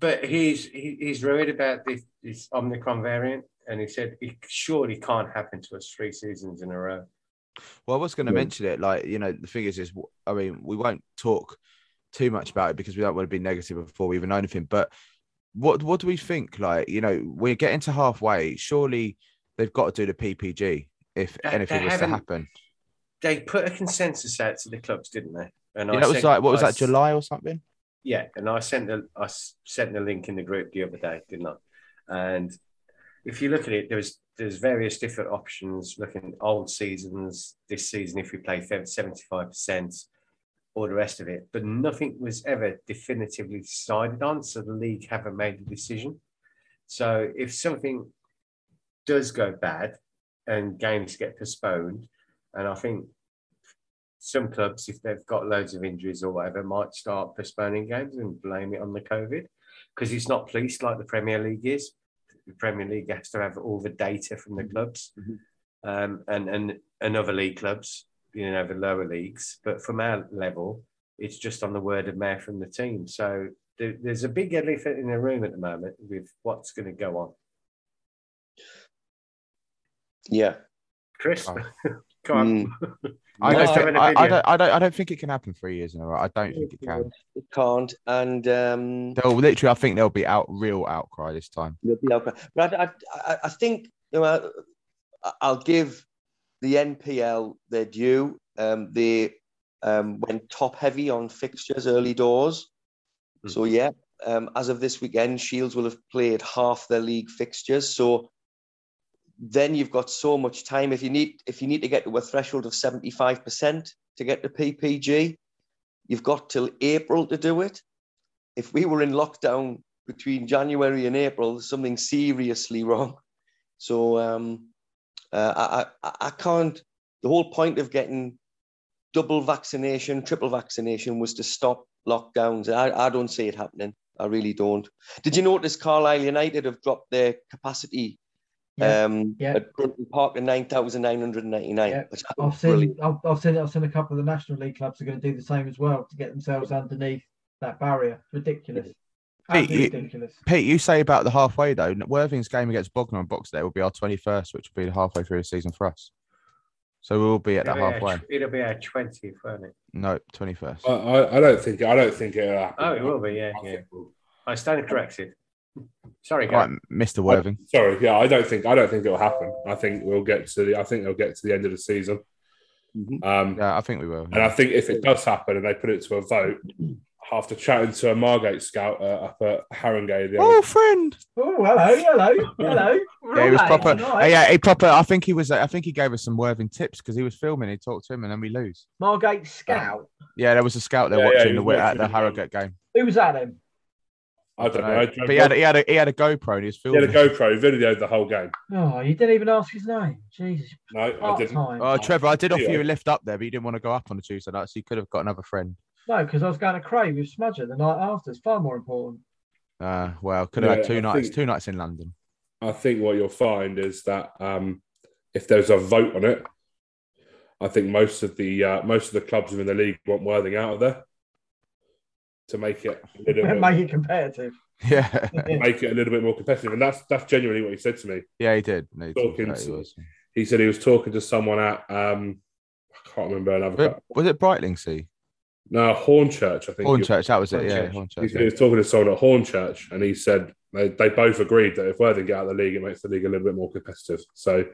But he's worried about this Omicron variant, and he said it surely can't happen to us 3 seasons in a row. Well, I was going to mention it. Like, you know, the thing is, I mean, we won't talk too much about it because we don't want to be negative before we even know anything. But what do we think? Like, you know, we're getting to halfway. Surely they've got to do the PPG if anything was to happen. They put a consensus out to the clubs, didn't they? And yeah, that was July or something? Yeah, and I sent the link in the group the other day, didn't I? And if you look at it, there's various different options. Looking at old seasons, this season if we play 75%, all the rest of it, but nothing was ever definitively decided on. So the league haven't made a decision. So if something does go bad and games get postponed, and I think some clubs, if they've got loads of injuries or whatever, might start postponing games and blame it on the COVID, because it's not policed like the Premier League is. The Premier League has to have all the data from the clubs and other league clubs, you know, the lower leagues. But from our level, it's just on the word of mouth from the team. So there's a big elephant in the room at the moment with what's going to go on. Yeah. Chris? Come on. I don't think it can happen 3 years in a row. I don't think it can. It can't. And I think there'll be real outcry this time. There'll be outcry. But I think, you know, I'll give the NPL their due. They went top heavy on fixtures early doors. Mm. So yeah, as of this weekend, Shields will have played half their league fixtures. So then you've got so much time. If you need to get to a threshold of 75% to get to PPG, you've got till April to do it. If we were in lockdown between January and April, there's something seriously wrong. So I can't. The whole point of getting double vaccination, triple vaccination was to stop lockdowns. I don't see it happening. I really don't. Did you notice Carlisle United have dropped their capacity? Yeah, at Brunton Park to 9,999. Yeah. I've seen a couple of the National League clubs are going to do the same as well to get themselves underneath that barrier. Ridiculous. Pete, you say about the halfway though. Worthing's game against Bognor on Boxing Day will be our 21st, which will be halfway through the season for us. So we'll be at the halfway. It'll be our 20th, won't it? No, 21st. I don't think it'll happen. Oh, it will be. Yeah. I stand corrected. Sorry, right, Mr. Worthing. Sorry, yeah, I don't think it'll happen. I think they'll get to the end of the season. Mm-hmm. Yeah, I think we will. Yeah. And I think if it does happen and they put it to a vote, after chatting to a Margate scout up at Haringey, friend. Oh, hello. Yeah, he was proper. Yeah, he proper. I think he gave us some Worthing tips because he was filming. He talked to him, and then we lose. Margate scout. Yeah, there was a scout there watching the Harrogate game. Who was that then? I don't know. But he had a GoPro and he was filming. He had a GoPro, videoed the whole game. Oh, you didn't even ask his name. Jesus. No, I didn't. Oh, Trevor, I did offer you a lift up there, but you didn't want to go up on a Tuesday night, so you could have got another friend. No, because I was going to Cray with Smudger the night after. It's far more important. Well, could have had two nights in London. I think what you'll find is that if there's a vote on it, I think most of the clubs in the league want Worthing out of there. To make it a little bit, make it competitive. Yeah. Make it a little bit more competitive. And that's genuinely what he said to me. Yeah, he did. No, he said he was talking to someone at I can't remember another. Was it Brightlingsea? No, Hornchurch, I think. Hornchurch, that was it, yeah. Hornchurch. He was talking to someone at Hornchurch and he said they both agreed that if Worthing get out of the league, it makes the league a little bit more competitive. So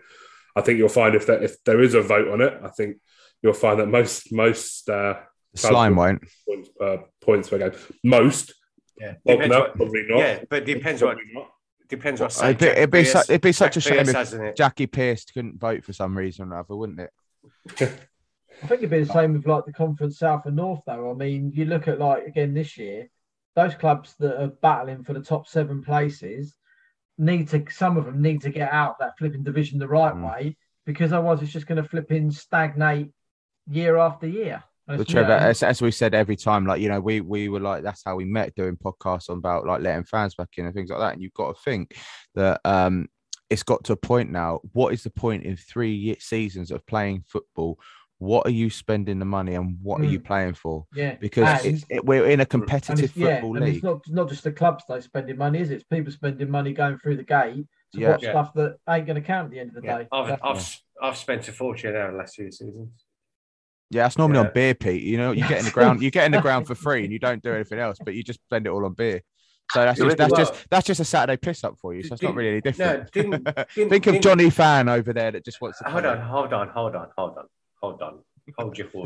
I think you'll find if there is a vote on it, I think you'll find that most Slime won't. Points per game. Most. Yeah. Probably not. Yeah, but depends what side. It'd be such a shame if Jackie Pearce couldn't vote for some reason or other, wouldn't it? I think it'd be the same with like the Conference South and North though. I mean, you look at like again this year, those clubs that are battling for the top 7 places need to get out that flipping division the right way, because otherwise it's just going to flip in stagnate year after year. But Trevor, as we said every time, like, you know, we were like, that's how we met, doing podcasts on about like letting fans back in and things like that. And you've got to think that it's got to a point now. What is the point in 3 seasons of playing football? What are you spending the money and what are you playing for? Yeah, because we're in a competitive football league. And it's not just the clubs that are spending money, is it? It's people spending money going through the gate to watch stuff that ain't going to count at the end of the day. I've spent a fortune now in the last 2 seasons. Yeah, that's normally on beer, Pete. You know, you get in the ground for free and you don't do anything else, but you just spend it all on beer. So that's just a Saturday piss up for you. So it's not really any different. No, think of Johnny Fan over there that just wants to hold your horses.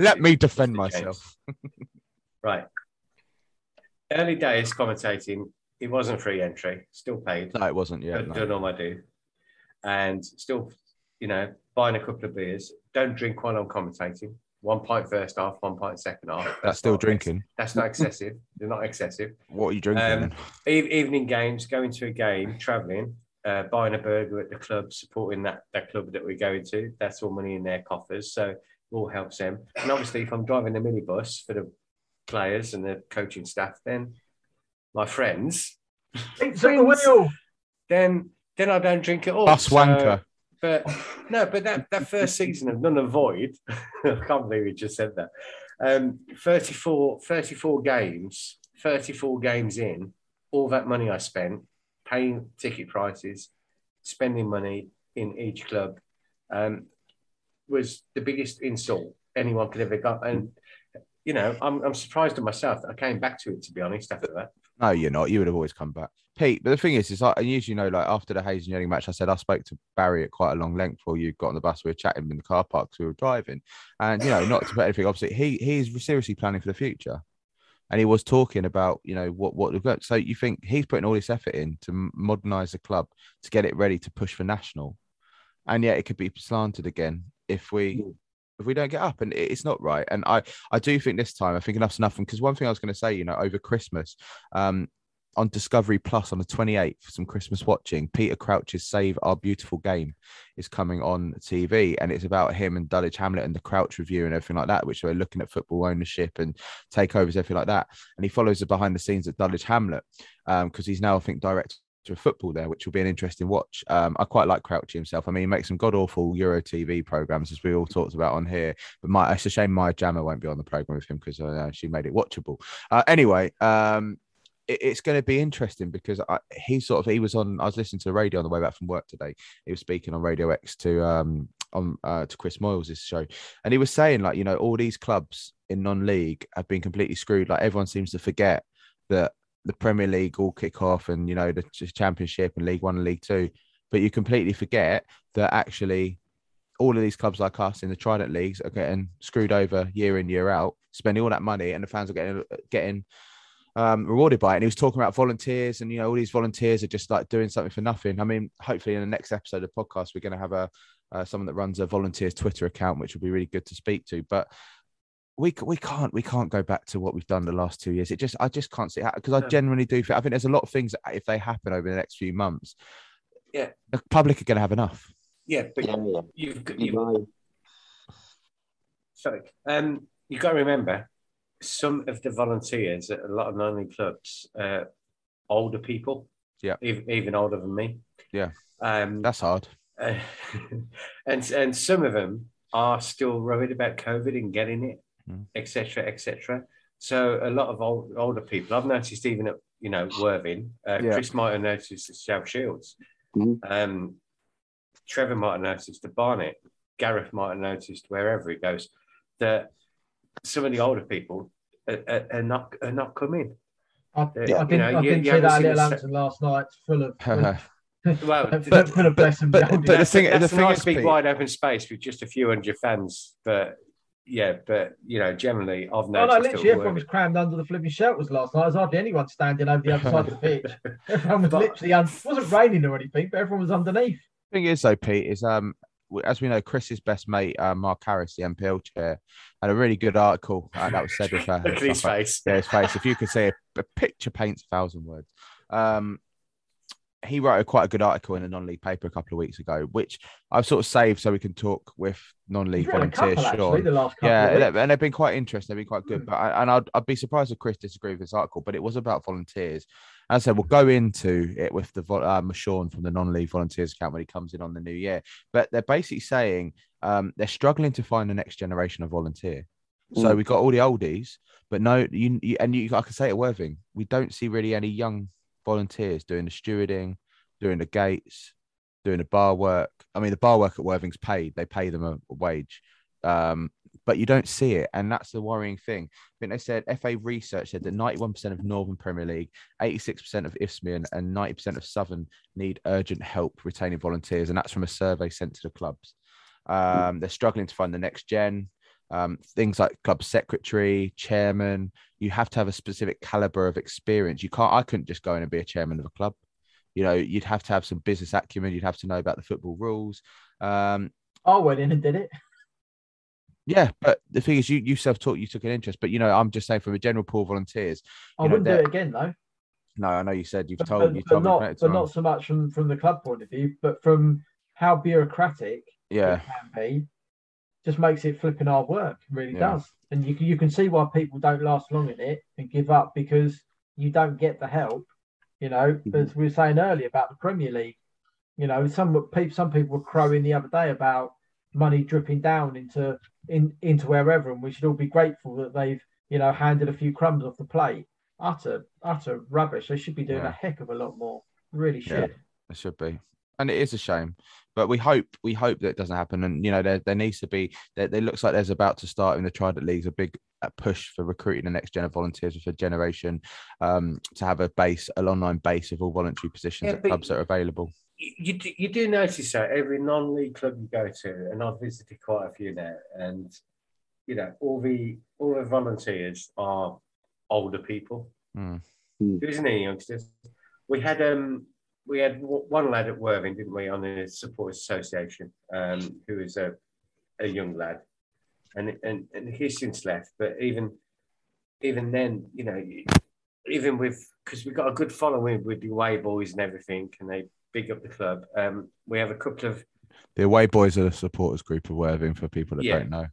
Let me defend myself. Right. Early days commentating, it wasn't free entry, still paid. No, it wasn't, yeah. Doing all my due. And still, you know, buying a couple of beers. Don't drink while I'm commentating. 1 pint first half, 1 pint second half. That's still drinking. That's not excessive. They're not excessive. What are you drinking then? Evening games, going to a game, travelling, buying a burger at the club, supporting that club that we're going to. That's all money in their coffers. So it all helps them. And obviously, if I'm driving the minibus for the players and the coaching staff, then my friends... It's on the wheel! Then I don't drink at all. Bus wanker. But no, but that first season of None Avoid, I can't believe we just said that. 34 games in, all that money I spent, paying ticket prices, spending money in each club, was the biggest insult anyone could ever got. And, you know, I'm surprised at myself that I came back to it, to be honest, after that. No, you're not. You would have always come back, Pete. But the thing is like, and usually, you know, like after the Hayes and Yeading match, I said I spoke to Barry at quite a long length before you got on the bus. We were chatting in the car park because we were driving, and you know, not to put anything opposite, he is seriously planning for the future, and he was talking about, you know, what we've got. So you think he's putting all this effort in to modernise the club to get it ready to push for national, and yet it could be slanted again if we. If we don't get up, and it's not right. And I do think this time, I think enough's enough. And because one thing I was going to say, you know, over Christmas, on Discovery Plus on the 28th, some Christmas watching, Peter Crouch's Save Our Beautiful Game is coming on TV. And it's about him and Dulwich Hamlet and the Crouch Review and everything like that, which we're looking at football ownership and takeovers, everything like that. And he follows the behind the scenes at Dulwich Hamlet because he's now, I think, director of football there, which will be an interesting watch. I quite like Crouchy himself. I mean, he makes some god-awful Euro TV programmes, as we all talked about on here. But it's a shame Maya Jama won't be on the programme with him because she made it watchable. Anyway, it's going to be interesting because I was listening to the radio on the way back from work today. He was speaking on Radio X to Chris Moyles' show. And he was saying, like, you know, all these clubs in non-league have been completely screwed. Like, everyone seems to forget that the Premier League all kick off and, you know, the Championship and League One and League Two. But you completely forget that actually all of these clubs like us in the Trident Leagues are getting screwed over year in, year out, spending all that money, and the fans are getting rewarded by it. And he was talking about volunteers and, you know, all these volunteers are just like doing something for nothing. I mean, hopefully in the next episode of the podcast, we're going to have someone that runs a volunteers Twitter account, which will be really good to speak to. But we can't go back to what we've done the last 2 years. I just can't see how, because I genuinely do think there's a lot of things that if they happen over the next few months, yeah, the public are going to have enough. Yeah, but you've got to remember some of the volunteers at a lot of non-league clubs, older people, yeah, even older than me. Yeah, that's hard. And some of them are still worried about COVID and getting it. Etc. etc. So a lot of older people. I've noticed even at, you know, Worthing, Chris might have noticed at South Shields. Trevor might have noticed at Barnet. Gareth might have noticed wherever he goes that some of the older people are not coming. I didn't see that little Hampton last night. Full of. Well, but the thing is, big wide open space with just a few hundred fans, but. Yeah, but, you know, generally, I've noticed... Oh, no, literally, everyone was crammed under the flipping shelters last night. There's hardly anyone standing over the other side of the pitch. Everyone was it wasn't raining or anything, but everyone was underneath. The thing is, though, Pete, is as we know, Chris's best mate, Mark Harris, the MPL chair, had a really good article that was said with her. Look at his face. Yeah, his face. If you could see a picture paints 1,000 words. he wrote quite a good article in a non-league paper a couple of weeks ago, which I've sort of saved so we can talk with non-league volunteers. Yeah, and they've been quite interesting. They've been quite good. But I'd be surprised if Chris disagreed with this article, but it was about volunteers. And I said, we'll go into it with the Sean from the non-league volunteers account when he comes in on the new year. But they're basically saying they're struggling to find the next generation of volunteer. So we've got all the oldies, but no, I can say it at Worthing, we don't see really any young volunteers doing the stewarding, doing the gates, doing the bar work. I mean, the bar work at Worthing's paid. They pay them a wage, but you don't see it. And that's the worrying thing. I think they said, FA research said that 91% of Northern Premier League, 86% of IFSMIAN and 90% of Southern need urgent help retaining volunteers. And that's from a survey sent to the clubs. They're struggling to find the next gen. Things like club secretary, chairman, you have to have a specific caliber of experience. I couldn't just go in and be a chairman of a club. You know, you'd have to have some business acumen. You'd have to know about the football rules. I went in and did it. Yeah, but the thing is, you self-taught, you took an interest. But, you know, I'm just saying from a general pool of volunteers. I wouldn't do it again, though. No, I know you said not so much from the club point of view, but from how bureaucratic it can be. Just makes it flipping hard work, really does. And you can see why people don't last long in it and give up because you don't get the help. You know, as we were saying earlier about the Premier League, you know, some people were crowing the other day about money dripping down into wherever, and we should all be grateful that they've, you know, handed a few crumbs off the plate. Utter rubbish. They should be doing a heck of a lot more. Really should. Yeah, they should be. And it is a shame, but we hope that it doesn't happen. And, you know, there needs to be, it looks like there's about to start in the Trident Leagues a big push for recruiting the next gen of volunteers for generation to have an online base of all voluntary positions at clubs that are available. You do notice that every non-league club you go to, and I've visited quite a few now, and, you know, all the volunteers are older people. There isn't any youngsters. We had one lad at Worthing, didn't we, on the Supporters Association, who is a young lad, and he's since left. But even then, you know, even with, because we've got a good following with the away boys and everything, and they big up the club. We have a couple of the away boys are the supporters group of Worthing for people that don't know.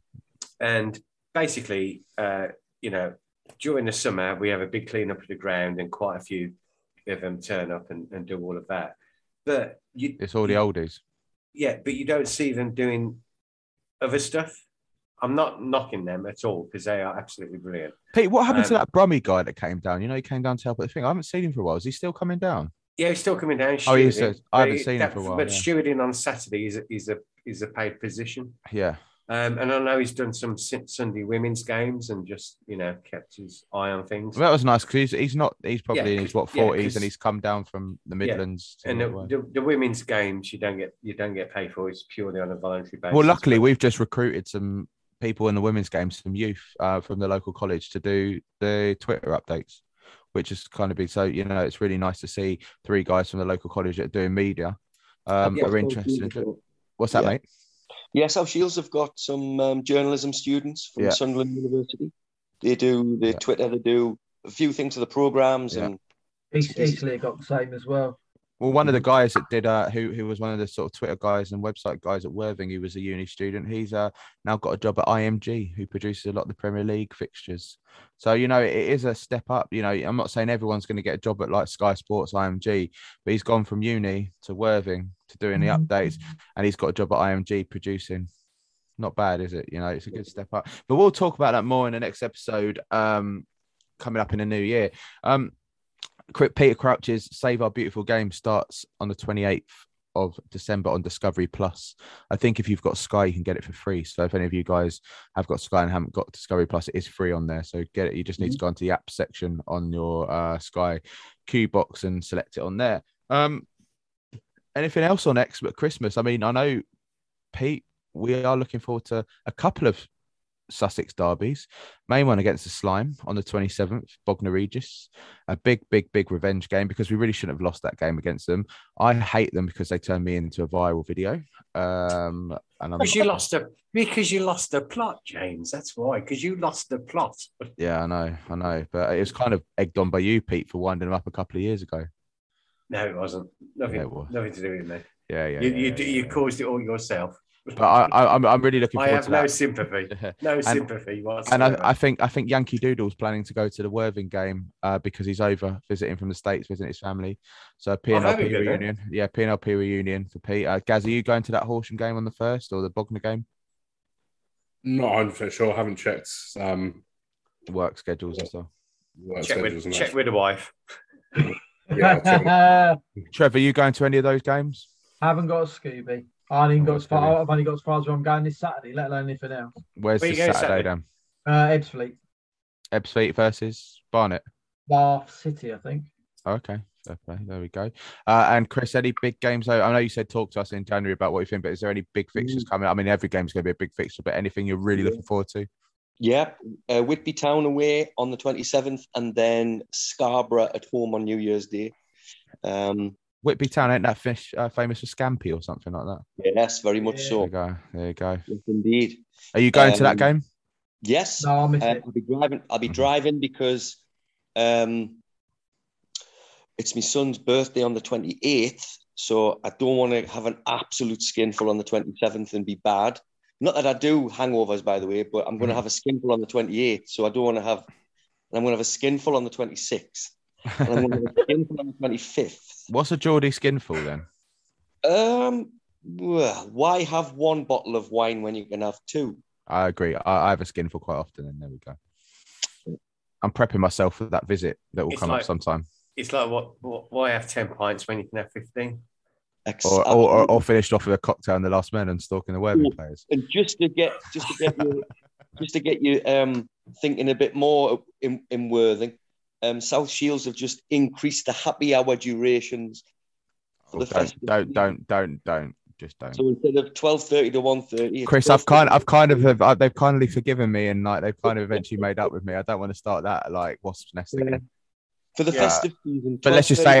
And basically, you know, during the summer we have a big clean up of the ground and quite a few of them turn up and do all of that, but it's all the oldies. Yeah, but you don't see them doing other stuff. I'm not knocking them at all because they are absolutely brilliant. Pete, what happened to that Brummy guy that came down? You know, he came down to help at the thing. I haven't seen him for a while. Is he still coming down? Yeah, he's still coming down. Oh, he says I haven't seen him for a while. But stewarding on Saturday is a paid position. Yeah, and I know he's done some Sunday women's games and just, you know, kept his eye on things. Well, that was nice because he's probably in his 40s and he's come down from the Midlands. Yeah. And the women's games you don't get paid for. It's purely on a voluntary basis. Well, luckily we've just recruited some people in the women's games, some youth from the local college to do the Twitter updates, which has kind of been so, you know, it's really nice to see three guys from the local college that are doing media are interested in doing. What's that, mate? Yeah, South Shields have got some journalism students from Sunderland University. They do the Twitter, they do a few things to the programmes. Yeah. And Eastleigh got the same as well. Well, one of the guys that did, who was one of the sort of Twitter guys and website guys at Worthing, who was a uni student, he's now got a job at IMG, who produces a lot of the Premier League fixtures. So, you know, it is a step up. You know, I'm not saying everyone's going to get a job at like Sky Sports, IMG, but he's gone from uni to Worthing to doing the updates, and he's got a job at IMG producing. Not bad, is it? You know, it's a good step up. But we'll talk about that more in the next episode coming up in the new year. Peter Crouch's Save Our Beautiful Game starts on the 28th of December on Discovery Plus. I think if you've got Sky, you can get it for free. So if any of you guys have got Sky and haven't got Discovery Plus, it is free on there. So get it. You just need to go into the app section on your Sky Q box and select it on there. Anything else on X but Christmas? I mean, I know, Pete, we are looking forward to a couple of Sussex derbies, main one against the Slime on the 27th, Bognor Regis, a big revenge game because we really shouldn't have lost that game against them. I hate them because they turned me into a viral video. Because you lost the plot, James. That's why. Because you lost the plot. Yeah, I know. But it was kind of egged on by you, Pete, for winding them up a couple of years ago. No, it wasn't. Nothing to do with me. You caused it all yourself. But I'm really looking forward to that. I have no sympathy. No sympathy whatsoever. And I think Yankee Doodle's planning to go to the Worthing game because he's over visiting from the States, visiting his family. So PNLP reunion. Yeah, PNLP reunion for Pete. Gaz, are you going to that Horsham game on the 1st or the Bognor game? Not 100% sure. I haven't checked. Work schedules and stuff. Check with the wife. Yeah, Trevor, you going to any of those games? I haven't got a Scooby. I've only got as far as where I'm going this Saturday, let alone anything else. Where's this Saturday then? Ebbsfleet. Ebbsfleet versus Barnet? Bath City, I think. Okay. There we go. And Chris, any big games? I know you said talk to us in January about what you think, but is there any big fixtures coming up? I mean, every game's going to be a big fixture, but anything you're really looking forward to? Yeah. Whitby Town away on the 27th and then Scarborough at home on New Year's Day. Whitby Town, ain't that fish famous for scampi or something like that? Yes, very much so. There you go. Yes, indeed. Are you going to that game? Yes. No, I'll miss it. I'll be driving because it's my son's birthday on the 28th, so I don't want to have an absolute skinful on the 27th and be bad. Not that I do hangovers, by the way, but I'm going to have a skinful on the 28th, so I don't want to have... And I'm going to have a skinful on the 26th. And I'm going to have a skinful on the 25th. What's a Geordie skinful then? Well, why have one bottle of wine when you can have two? I agree. I have a skinful quite often, and there we go. I'm prepping myself for that visit that will come up sometime. It's like what? Why have 10 pints when you can have 15? Or finished off with a cocktail in the last minute and stalking the Worthing players. And just to get you thinking a bit more in Worthing. South Shields have just increased the happy hour durations. Don't. So instead of 12:30 to 1:30, Chris, they've kindly forgiven me, and like they've kind of eventually made up with me. I don't want to start that like wasp's nest again for the festive season. But let's just say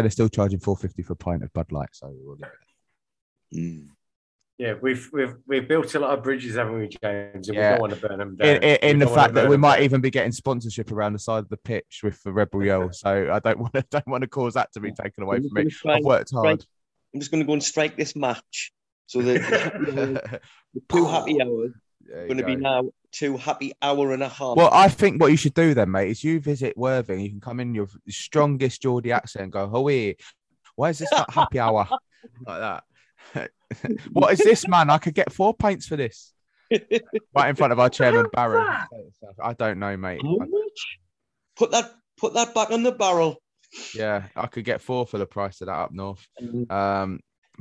they're still charging $4.50 for a pint of Bud Light. So yeah, we've built a lot of bridges, haven't we, James? And we don't want to burn them down. In the fact that we might even be getting sponsorship around the side of the pitch with the Rebel Yell. So I don't want to cause that to be taken away from me. I've worked hard. I'm just going to go and strike this match. So the 2 happy hours are going to be now 2 happy hour and a half. Well, I think what you should do then, mate, is you visit Worthing. You can come in your strongest Geordie accent and go, "Hoey, why is this not happy hour?" like that. What is this, man? I could get 4 pints for this. Right in front of our chairman, Barrow. I don't know, mate. Put that back on the barrel. Yeah, I could get 4 for the price of that up north. But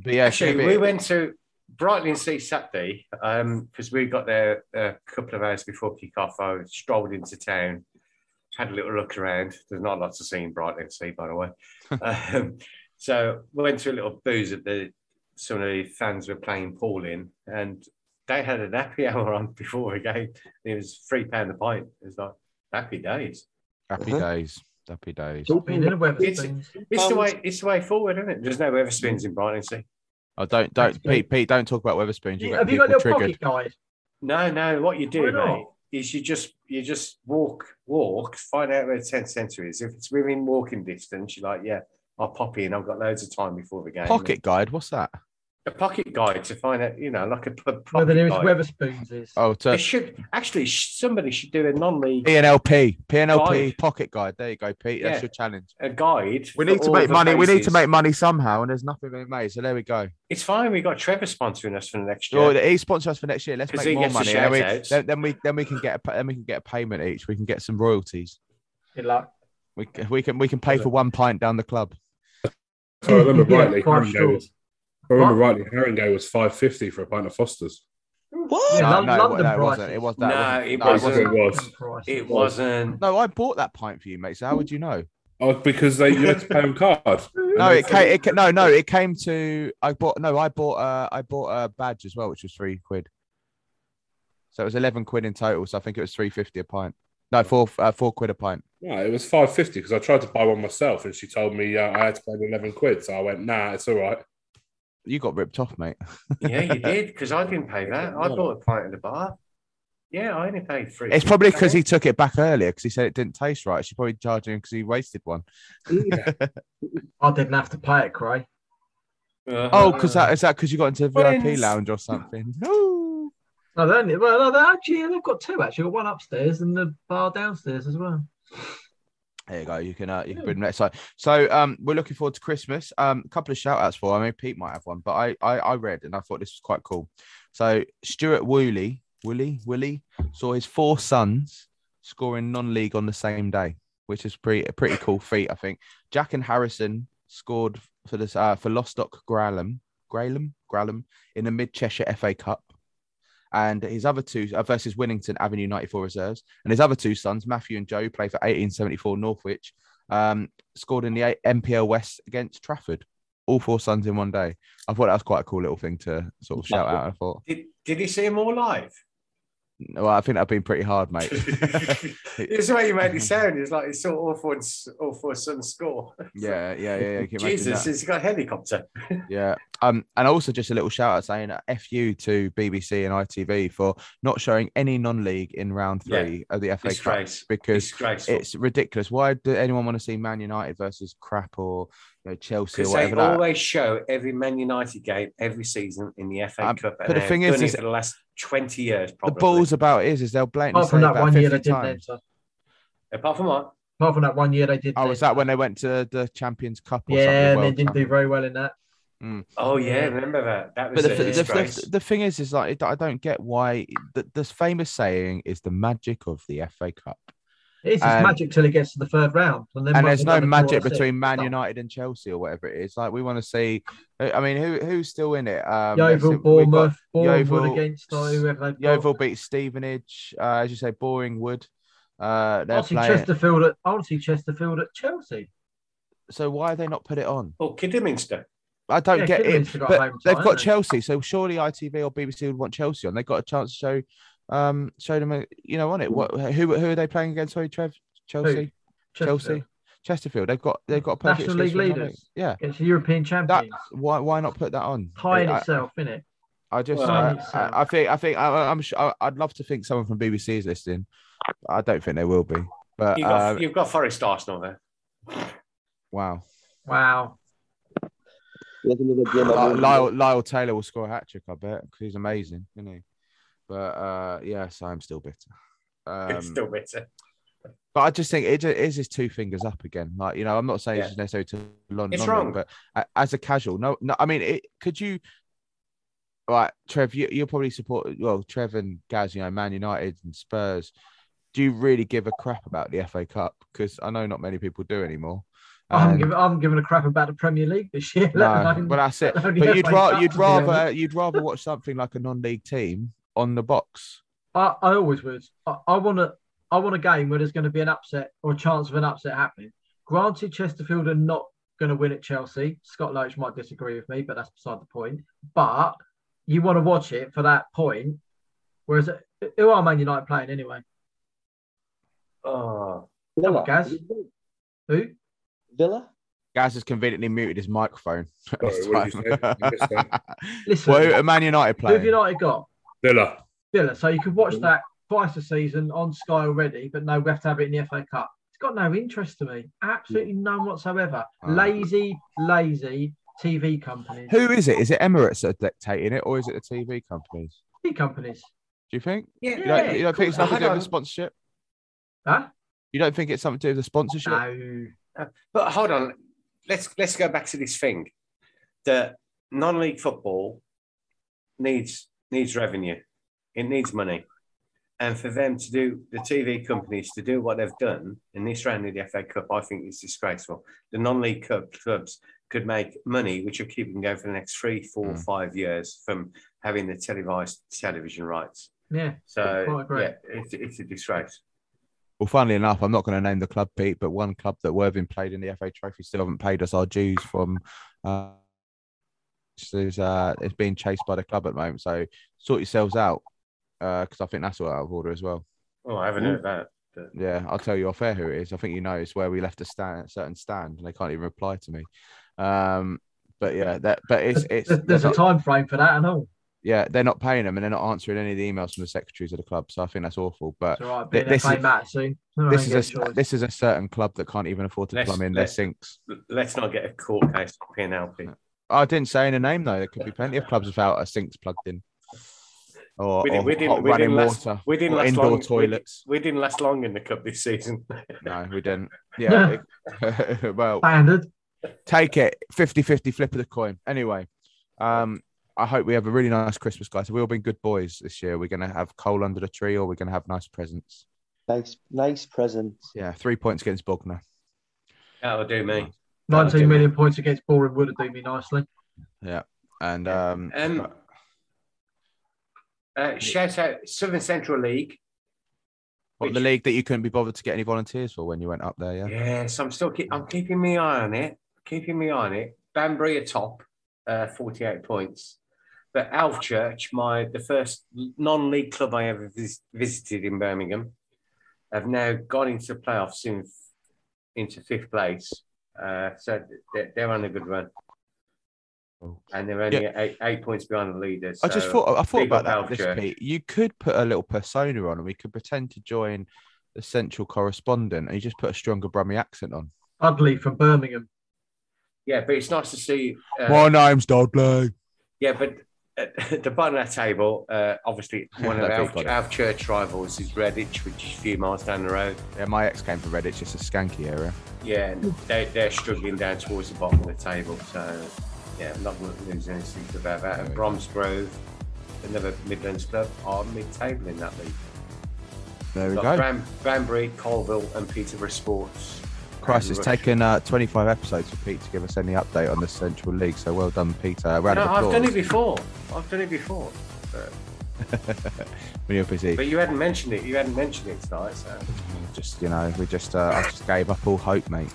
yeah, actually, we went to Brighton and Sea Saturday because we got there a couple of hours before kick-off. I strolled into town, had a little look around. There's not lots to see in Brighton and Sea, by the way. So we went to a little booze at the... Some of the fans were playing pool in, and they had an happy hour on before a game. It was £3 a pint. It was like happy days. Happy days. It's the way forward, isn't it? There's no Weatherspoons in Brighton, see. Oh, don't, Pete, don't talk about Weatherspoons. Have you got your pocket guide? No. What you do, mate, is you just walk, find out where the 10th century is. If it's within walking distance, you're like, yeah, I'll pop in. I've got loads of time before the game. Pocket guide? What's that? A pocket guide to find out, like a pocket guide. Where the nearest Weatherspoons is. Oh, somebody should do a non-league PNLP pocket guide. There you go, Pete. Yeah. That's your challenge. A guide. We need to make money. Bases. We need to make money somehow, and there's nothing being made. So there we go. It's fine. We got Trevor sponsoring us for the next year. Well, he's sponsoring us for next year. Let's make more money. Then we can get a payment each. We can get some royalties. Good luck. We can pay for 1 pint down the club. So I remember rightly, Haringey was £5.50 for a pint of Foster's. What? Yeah, no, it wasn't. It wasn't. No, I bought that pint for you, mate. So how would you know? Oh, because you had to pay on card. I bought a badge as well, which was £3. So it was £11 in total. So I think it was £3.50 a pint. No, £4 a pint. Yeah, it was £5.50 because I tried to buy one myself and she told me I had to pay £11. So I went, nah, it's all right. You got ripped off, mate. Yeah, you did because I didn't pay that. I bought a pint at the bar. Yeah, I only paid £3. It's probably because he took it back earlier because he said it didn't taste right. She probably charged him because he wasted one. Yeah. I didn't have to pay it, Cray. Oh, because is that because you got into the VIP lounge or something? No. No, they've got two actually. Got one upstairs and the bar downstairs as well. There you go. You can bring them next time. So we're looking forward to Christmas. A couple of shout outs for. I mean, Pete might have one, but I read and I thought this was quite cool. So Stuart Woolley saw his 4 sons scoring non-league on the same day, which is a pretty cool feat, I think. Jack and Harrison scored for this for Lostock Graham in the Mid Cheshire FA Cup, and his other two versus Winnington Avenue 94 reserves, and his other two sons Matthew and Joe play for 1874 Northwich, scored in the MPL West against Trafford. All 4 sons in one day. I thought that was quite a cool little thing to sort of shout out. I thought, did he see them all live? Well, I think that'd been pretty hard, mate. It's the way you made it sound. It's like he saw all four sons score. Yeah. Jesus, he's got a helicopter. Yeah. And also just a little shout out saying FU to BBC and ITV for not showing any non-league in round 3 of the FA Cup because it's ridiculous. Why do anyone want to see Man United versus crap or Chelsea or whatever? They always show every Man United game every season in the FA Cup. But the thing is for the last 20 years, probably. The balls about it is they'll blatantly apart from that 1 year they did them, so. Apart from what? Apart from that 1 year they did. Oh, was that when they went to the Champions Cup or something? Yeah, and they didn't do very well in that. Mm. Oh yeah, remember that? That was the thing is like I don't get why this famous saying is the magic of the FA Cup. It's magic till it gets to the third round, and there's no magic between Man United and Chelsea or whatever it is. Like we want to see. I mean, who's still in it? Yeovil, Bournemouth, Boreham Wood against whoever. Yeovil beat Stevenage, as you say, Boreham Wood. I want to see Chesterfield at Chelsea. So why are they not put it on? Oh, Kidderminster. I don't get it. They've got Chelsea, so surely ITV or BBC would want Chelsea on. They've got a chance to show them, on it. Who are they playing against? Sorry, Trev. Chelsea. Who? Chelsea. Chesterfield. They've got a perfect National League leaders. Yeah, it's the European champions. Why not put that on? High in itself, innit? I'd love to think someone from BBC is listening. I don't think they will be. But you've got Forest Arsenal there. Wow. Lyle Taylor will score a hat-trick, I bet, because he's amazing, isn't he? But, so I'm still bitter. But I just think it is his two fingers up again. Like, I'm not saying it's necessarily to London. It's wrong. But as a casual, no, I mean, could you... Right, Trev, you'll probably support... Well, Trev and Gaz, Man United and Spurs. Do you really give a crap about the FA Cup? Because I know not many people do anymore. I'm giving a crap about the Premier League this year. Well, that's it. But you'd rather watch something like a non-league team on the box. I always would. I want a game where there's going to be an upset or a chance of an upset happening. Granted, Chesterfield are not going to win at Chelsea. Scott Loach might disagree with me, but that's beside the point. But you want to watch it for that point. Whereas, who are Man United playing anyway? Gaz. Who? Villa? Gaz has conveniently muted his microphone. Sorry, listen, well, Man United player. Who have United got? Villa. So you could watch that twice a season on Sky already, but no, we have to have it in the FA Cup. It's got no interest to me. Absolutely none whatsoever. Lazy TV companies. Who is it? Is it Emirates that are dictating it, or is it the TV companies? TV companies. Do you think? Yeah. You don't think it's nothing to do with the sponsorship? Huh? You don't think it's something to do with the sponsorship? No. But hold on, let's go back to this thing that non-league football needs revenue, it needs money, and for them to do the TV companies to do what they've done in this round of the FA Cup, I think it's disgraceful. The non-league clubs could make money, which will keep them going for the next 3, 4, 5 years from having the televised television rights. Yeah, so quite agree. Yeah, it's a disgrace. Well, funnily enough, I'm not going to name the club, Pete, but one club that Worthing played in the FA Trophy still haven't paid us our dues from. It's being chased by the club at the moment. So sort yourselves out, because I think that's all out of order as well. Oh, I haven't heard that. But... Yeah, I'll tell you off air who it is. I think it's where we left a certain stand, and they can't even reply to me. But yeah, there's a time frame for that and all. Yeah, they're not paying them, and they're not answering any of the emails from the secretaries of the club. So I think that's awful. But right, this is a certain club that can't even afford to plumb in their sinks. Let's not get a court case for P&LP. I didn't say in a name though. There could be plenty of clubs without a sinks plugged in. Or running water, or indoor toilets. We didn't last long in the cup this season. No, we didn't. Yeah. Well, standard. Take it. 50-50 flip of the coin. Anyway, I hope we have a really nice Christmas, guys. We've all been good boys this year. We're going to have coal under the tree, or we're going to have nice presents. Nice presents. Yeah, 3 points against Bognor. That'll do me. 19 million points against Boreham Wood would do me nicely. Yeah. And... shout out Southern Central League. What, the league that you couldn't be bothered to get any volunteers for when you went up there, yeah? Yeah, so I'm keeping my eye on it. Banbury atop, 48 points. But Alfchurch, the first non-league club I ever visited in Birmingham, have now gone into the playoffs into fifth place. So they're on a good run. And they're only 8 points behind the leaders. So I thought about that, Pete. You could put a little persona on, and we could pretend to join the central correspondent, and you just put a stronger Brummie accent on. Dudley from Birmingham. Yeah, but it's nice to see. My name's Dudley. Yeah, but at the bottom of that table, obviously one of our church rivals is Redditch, which is a few miles down the road. Yeah, my ex came from Redditch. It's a skanky area. Yeah, and they're struggling down towards the bottom of the table, so. Yeah, I'm not going to lose anything about that. And Bromsgrove, another Midlands club, are mid-table in that league. There we go. Banbury, Colville and Peterborough Sports. Christ, it's taken 25 episodes for Pete to give us any update on the Central League, so well done, Peter. I've done it before. But... when you're busy. But you hadn't mentioned it. Tonight, so... Just, you know, I just gave up all hope, mate.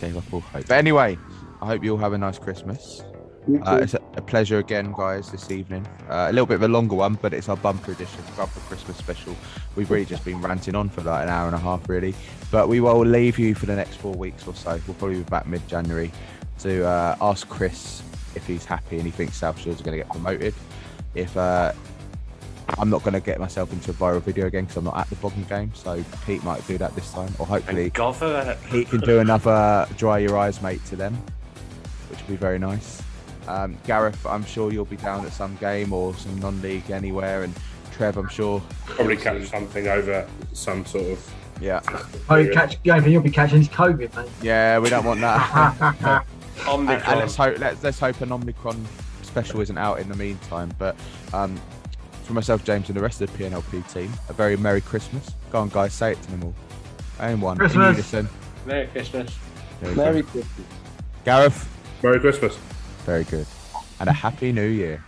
But anyway... I hope you all have a nice Christmas. It's a pleasure again, guys, this evening. A little bit of a longer one, but it's our bumper edition, bumper Christmas special. We've really just been ranting on for like an hour and a half, really. But we will leave you for the next 4 weeks or so. We'll probably be back mid-January to ask Chris if he's happy and he thinks South Shields are going to get promoted. If I'm not going to get myself into a viral video again because I'm not at the Bognor game, so Pete might do that this time, or hopefully he can do another dry your eyes, mate, to them. Which would be very nice. Gareth, I'm sure you'll be down at some game or some non-league anywhere, and Trev, I'm sure probably catch something over some sort of you'll be catching his COVID, mate. Yeah, we don't want that. Omicron. And let's hope an Omicron special isn't out in the meantime. But for myself, James, and the rest of the PNLP team, a very Merry Christmas. Go on, guys, say it to them all. And one, in unison. Merry Christmas. Merry Christmas. Gareth. Merry Christmas. Very good. And a Happy New Year.